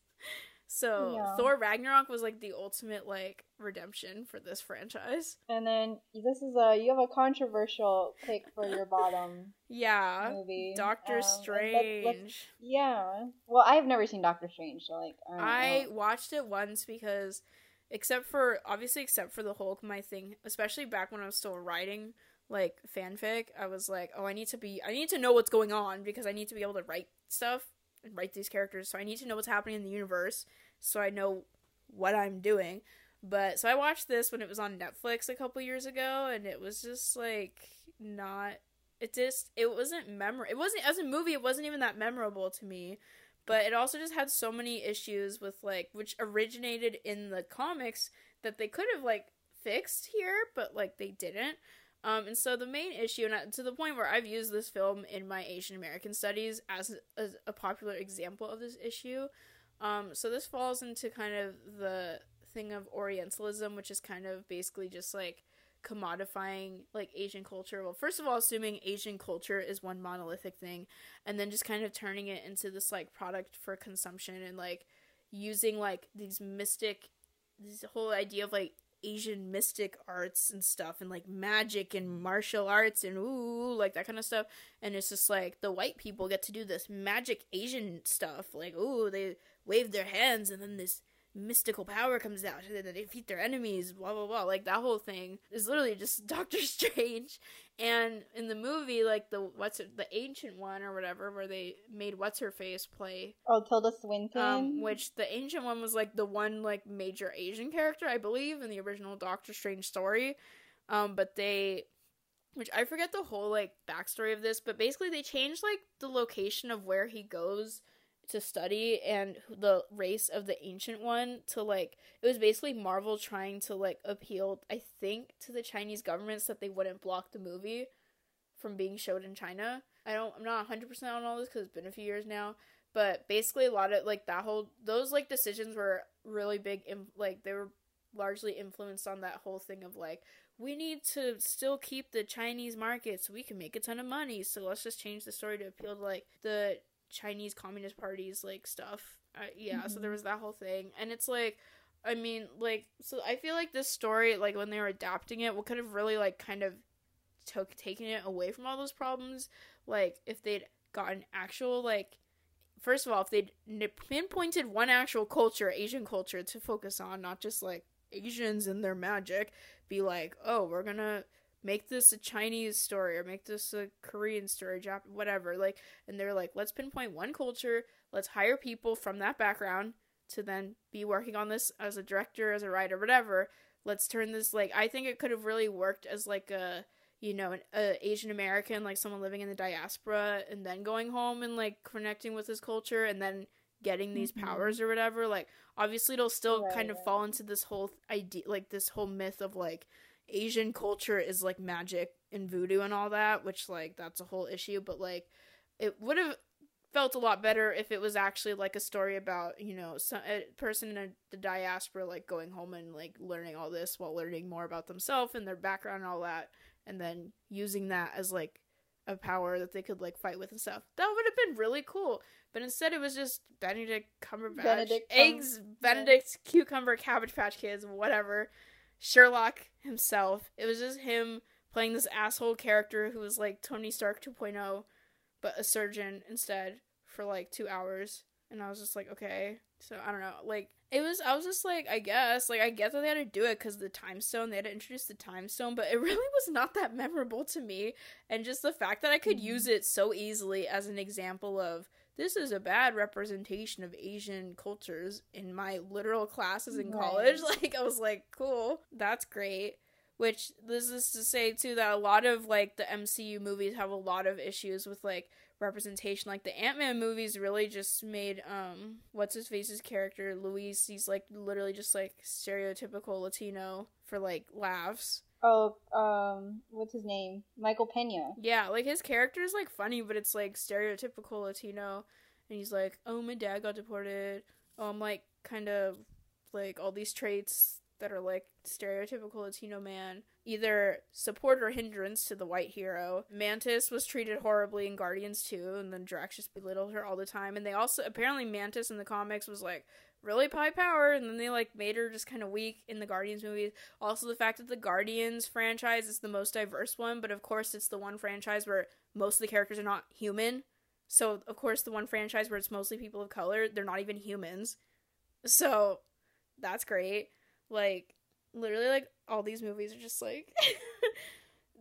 So, Thor Ragnarok was, like, the ultimate, like, redemption for this franchise. And then, you have a controversial pick for your bottom movie. Doctor Strange. Well, I've never seen Doctor Strange, so, like, I watched it once because, except for the Hulk, my thing, especially back when I was still writing, like, fanfic, I was like, oh, I need to know what's going on, because I need to be able to write stuff and write these characters, so I need to know what's happening in the universe, so I know what I'm doing. But, so I watched this when it was on Netflix a couple years ago, and it was just, like, as a movie, it wasn't even that memorable to me, but it also just had so many issues with, like, which originated in the comics that they could have, like, fixed here, but, like, they didn't. And so the main issue, and to the point where I've used this film in my Asian American studies as a popular example of this issue, so this falls into kind of the thing of Orientalism, which is kind of basically just, like, commodifying, like, Asian culture. Well, first of all, assuming Asian culture is one monolithic thing, and then just kind of turning it into this, like, product for consumption and, like, using, like, these mystic, this whole idea of, like, Asian mystic arts and stuff, and, like, magic and martial arts and ooh, like, that kind of stuff. And it's just, like, the white people get to do this magic Asian stuff. Like, ooh, they wave their hands and then this mystical power comes out and they defeat their enemies, blah, blah, blah. Like, that whole thing is literally just Doctor Strange. And in the movie, like, the ancient one or whatever, where they made What's-Her-Face play. Oh, Tilda Swinton? Which the ancient one was, like, the one, like, major Asian character, I believe, in the original Doctor Strange story. But they, which I forget the whole, like, backstory of this, but basically they changed, like, the location of where he goes to study and the race of the ancient one to, like, it was basically Marvel trying to, like, appeal, I think, to the Chinese governments that they wouldn't block the movie from being showed in China. I'm not 100% on all this because it's been a few years now, but basically a lot of, like, that whole, those, like, decisions were really big, like, they were largely influenced on that whole thing of, like, we need to still keep the Chinese market so we can make a ton of money, so let's just change the story to appeal to, like, the Chinese Communist Party's, like, stuff. So there was that whole thing. And it's, like, I mean, like, so I feel like this story, like, when they were adapting it, what could have really, like, kind of taken it away from all those problems, like, if they'd gotten actual, like, first of all, if they'd pinpointed one actual culture, Asian culture, to focus on, not just, like, Asians and their magic, be like, oh, we're gonna make this a Chinese story, or make this a Korean story, whatever, like, and they're like, let's pinpoint one culture, let's hire people from that background to then be working on this as a director, as a writer, whatever, let's turn this, like, I think it could have really worked as, like, a, you know, an Asian American, like, someone living in the diaspora, and then going home and, like, connecting with his culture, and then getting these powers or whatever, like, obviously it'll still fall into this whole idea, like, this whole myth of, like, Asian culture is, like, magic and voodoo and all that, which, like, that's a whole issue, but, like, it would have felt a lot better if it was actually, like, a story about, you know, a person in the diaspora, like, going home and, like, learning all this while learning more about themselves and their background and all that, and then using that as, like, a power that they could, like, fight with and stuff. That would have been really cool, but instead it was just Benedict Cumberbatch, Benedict Cucumber, Cabbage Patch Kids, whatever, Sherlock himself. It was just him playing this asshole character who was, like, Tony Stark 2.0, but a surgeon instead for, like, 2 hours. And I was just like, okay. So, I don't know. Like, it was, I was just like, I guess. Like, I get that they had to do it because the time stone, they had to introduce the time stone, but it really was not that memorable to me. And just the fact that I could use it so easily as an example of, this is a bad representation of Asian cultures in my literal classes in college. Like, I was like, cool, that's great. Which, this is to say, too, that a lot of, like, the MCU movies have a lot of issues with, like, representation. Like, the Ant-Man movies really just made, what's-his-face's character, Luis, he's, like, literally just, like, stereotypical Latino for, like, laughs. Oh, what's his name? Michael Pena. Yeah, like, his character is, like, funny, but it's, like, stereotypical Latino, and he's like, oh, my dad got deported, oh, I'm, like, kind of, like, all these traits that are, like, stereotypical Latino man, either support or hindrance to the white hero. Mantis was treated horribly in Guardians 2, and then Drax just belittled her all the time, and they also, apparently Mantis in the comics was, like, really high power, and then they, like, made her just kind of weak in the Guardians movies. Also, the fact that the Guardians franchise is the most diverse one, but of course it's the one franchise where most of the characters are not human. So, of course, the one franchise where it's mostly people of color, they're not even humans. So, that's great. Like, literally, like, all these movies are just, like,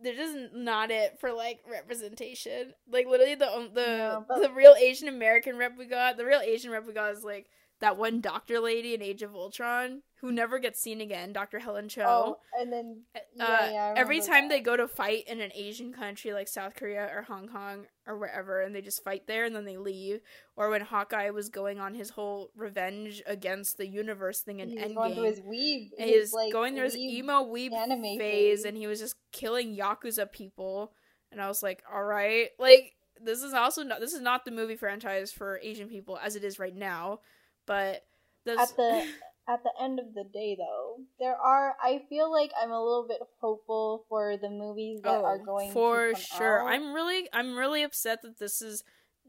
they're just not it for, like, representation. Like, literally, the real Asian American rep we got, is, like, that one doctor lady in Age of Ultron who never gets seen again, Dr. Helen Cho. Oh, and then every time they go to fight in an Asian country like South Korea or Hong Kong or wherever, and they just fight there and then they leave. Or when Hawkeye was going on his whole revenge against the universe thing in Endgame, going through his weeb, going through his emo weeb anime phase, and he was just killing Yakuza people. And I was like, all right, like, this is also not, this is not the movie franchise for Asian people as it is right now. But at the At the end of the day, though, I feel like I'm a little bit hopeful for the movies that are going to come sure. out. I'm really upset that this is,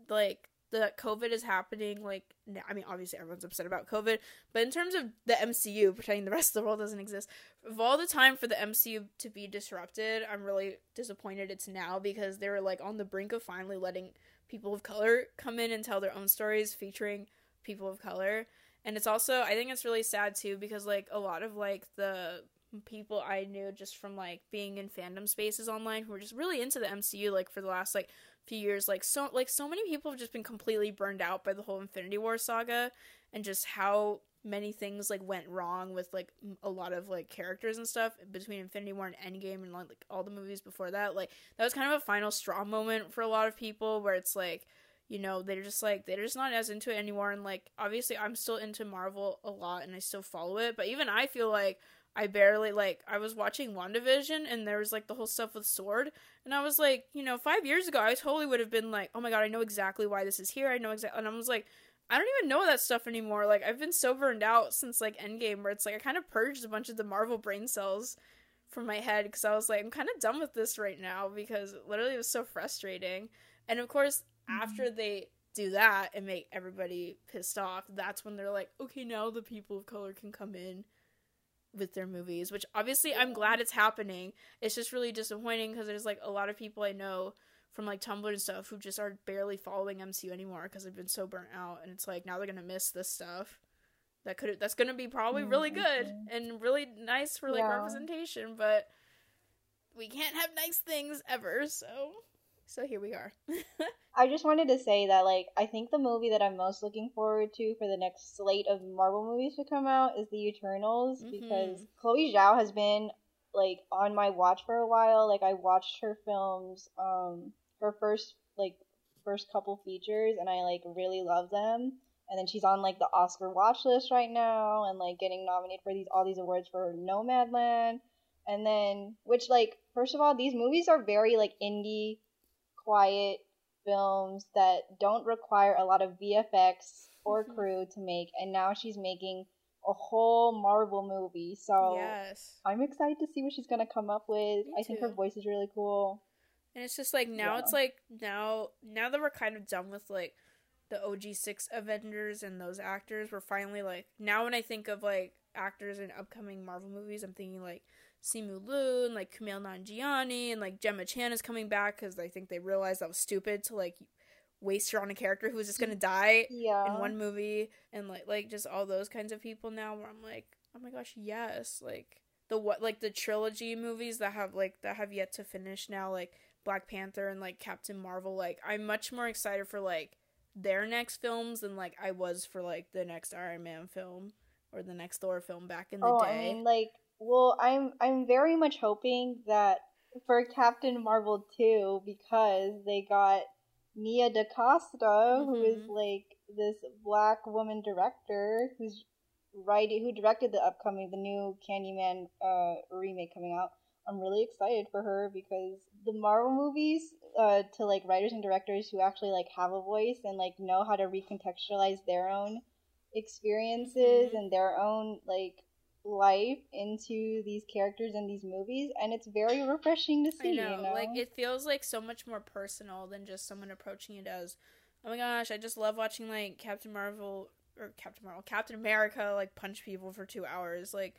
like, that COVID is happening, like, I mean, obviously everyone's upset about COVID, but in terms of the MCU, pretending the rest of the world doesn't exist, of all the time for the MCU to be disrupted, I'm really disappointed it's now, because they were, like, on the brink of finally letting people of color come in and tell their own stories featuring people of color. And it's also, I think it's really sad, too, because, like, a lot of, like, the people I knew just from, like, being in fandom spaces online who were just really into the MCU, like, for the last, like, few years, like, so many people have just been completely burned out by the whole Infinity War saga, and just how many things, like, went wrong with, like, a lot of, like, characters and stuff between Infinity War and Endgame and, like, all the movies before that. Like, that was kind of a final straw moment for a lot of people, where it's, like, you know, they're just not as into it anymore. And, like, obviously I'm still into Marvel a lot, and I still follow it, but even I feel like I barely, like, I was watching WandaVision, and there was, like, the whole stuff with S.H.I.E.L.D., and I was, like, you know, 5 years ago, I totally would have been, like, oh my god, I know exactly why this is here, and I was, like, I don't even know that stuff anymore, like, I've been so burned out since, like, Endgame, where it's, like, I kind of purged a bunch of the Marvel brain cells from my head, because I was, like, I'm kind of done with this right now, because it literally was so frustrating, and of course, after they do that and make everybody pissed off, that's when they're, like, okay, now the people of color can come in with their movies, which obviously I'm glad it's happening. It's just really disappointing, because there's, like, a lot of people I know from, like, Tumblr and stuff who just are barely following MCU anymore, because they've been so burnt out, and it's, like, now they're gonna miss this stuff that's gonna be probably really good and really nice for, like, representation, but we can't have nice things ever, so here we are. I just wanted to say that, like, I think the movie that I'm most looking forward to for the next slate of Marvel movies to come out is The Eternals, because Chloe Zhao has been, like, on my watch for a while. Like, I watched her films, her first couple features, and I, like, really love them. And then she's on, like, the Oscar watch list right now, and, like, getting nominated for all these awards for Nomadland. And then, which, like, first of all, these movies are very, like, indie, quiet films that don't require a lot of VFX or crew to make, and now she's making a whole Marvel movie, so yes. I'm excited to see what she's gonna come up with. I think her voice is really cool, and it's just like now it's like now that we're kind of done with, like, the OG6 Avengers and those actors, we're finally, like, now when I think of, like, actors in upcoming Marvel movies, I'm thinking, like, Simu Liu and, like, Kumail Nanjiani, and, like, Gemma Chan is coming back, because I think they realized that was stupid to, like, waste her on a character who was just gonna die in one movie, and like just all those kinds of people now, where I'm like, oh my gosh, yes, like the trilogy movies that have yet to finish now, like Black Panther and, like, Captain Marvel, like, I'm much more excited for, like, their next films than, like, I was for, like, the next Iron Man film or the next Thor film back in the day. I mean, like, well, I'm very much hoping that for Captain Marvel 2, because they got Nia DaCosta, who is, like, this black woman director who directed the new Candyman remake coming out. I'm really excited for her, because the Marvel movies to, like, writers and directors who actually, like, have a voice and, like, know how to recontextualize their own experiences and their own, like, life into these characters in these movies, and it's very refreshing to see. I know. Like, it feels like so much more personal than just someone approaching it as, oh my gosh, I just love watching, like, Captain America, like, punch people for 2 hours. Like,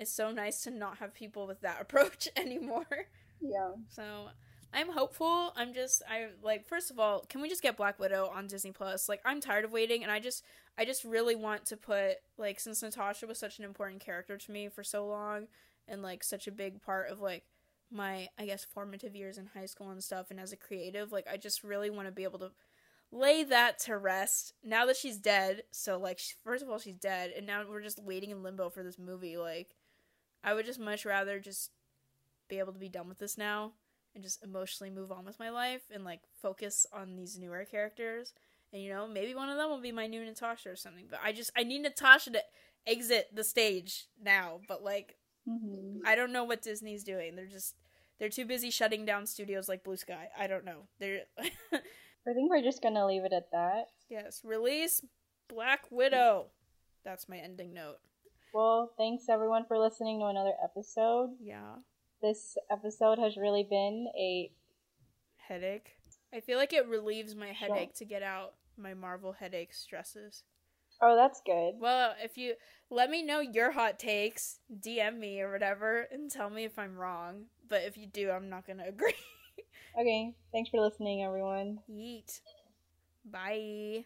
it's so nice to not have people with that approach anymore. Yeah. So I'm hopeful. I'm first of all, can we just get Black Widow on Disney Plus? Like, I'm tired of waiting, and I just really want to put, like, since Natasha was such an important character to me for so long, and, like, such a big part of, like, my, I guess, formative years in high school and stuff, and as a creative, like, I just really want to be able to lay that to rest now that she's dead. So, like, first of all, she's dead, and now we're just waiting in limbo for this movie. Like, I would just much rather just be able to be done with this now, and just emotionally move on with my life, and, like, focus on these newer characters, and, you know, maybe one of them will be my new Natasha or something, but I need Natasha to exit the stage now, but, like, I don't know what Disney's doing, they're too busy shutting down studios like Blue Sky, I don't know, I think we're just gonna leave it at that. Yes, release Black Widow, that's my ending note. Well, thanks everyone for listening to another episode. Yeah. This episode has really been a headache. I feel like it relieves my headache to get out my Marvel headache stresses. Oh, that's good. Well, if you let me know your hot takes, DM me or whatever, and tell me if I'm wrong. But if you do, I'm not going to agree. Okay. Thanks for listening, everyone. Yeet. Bye.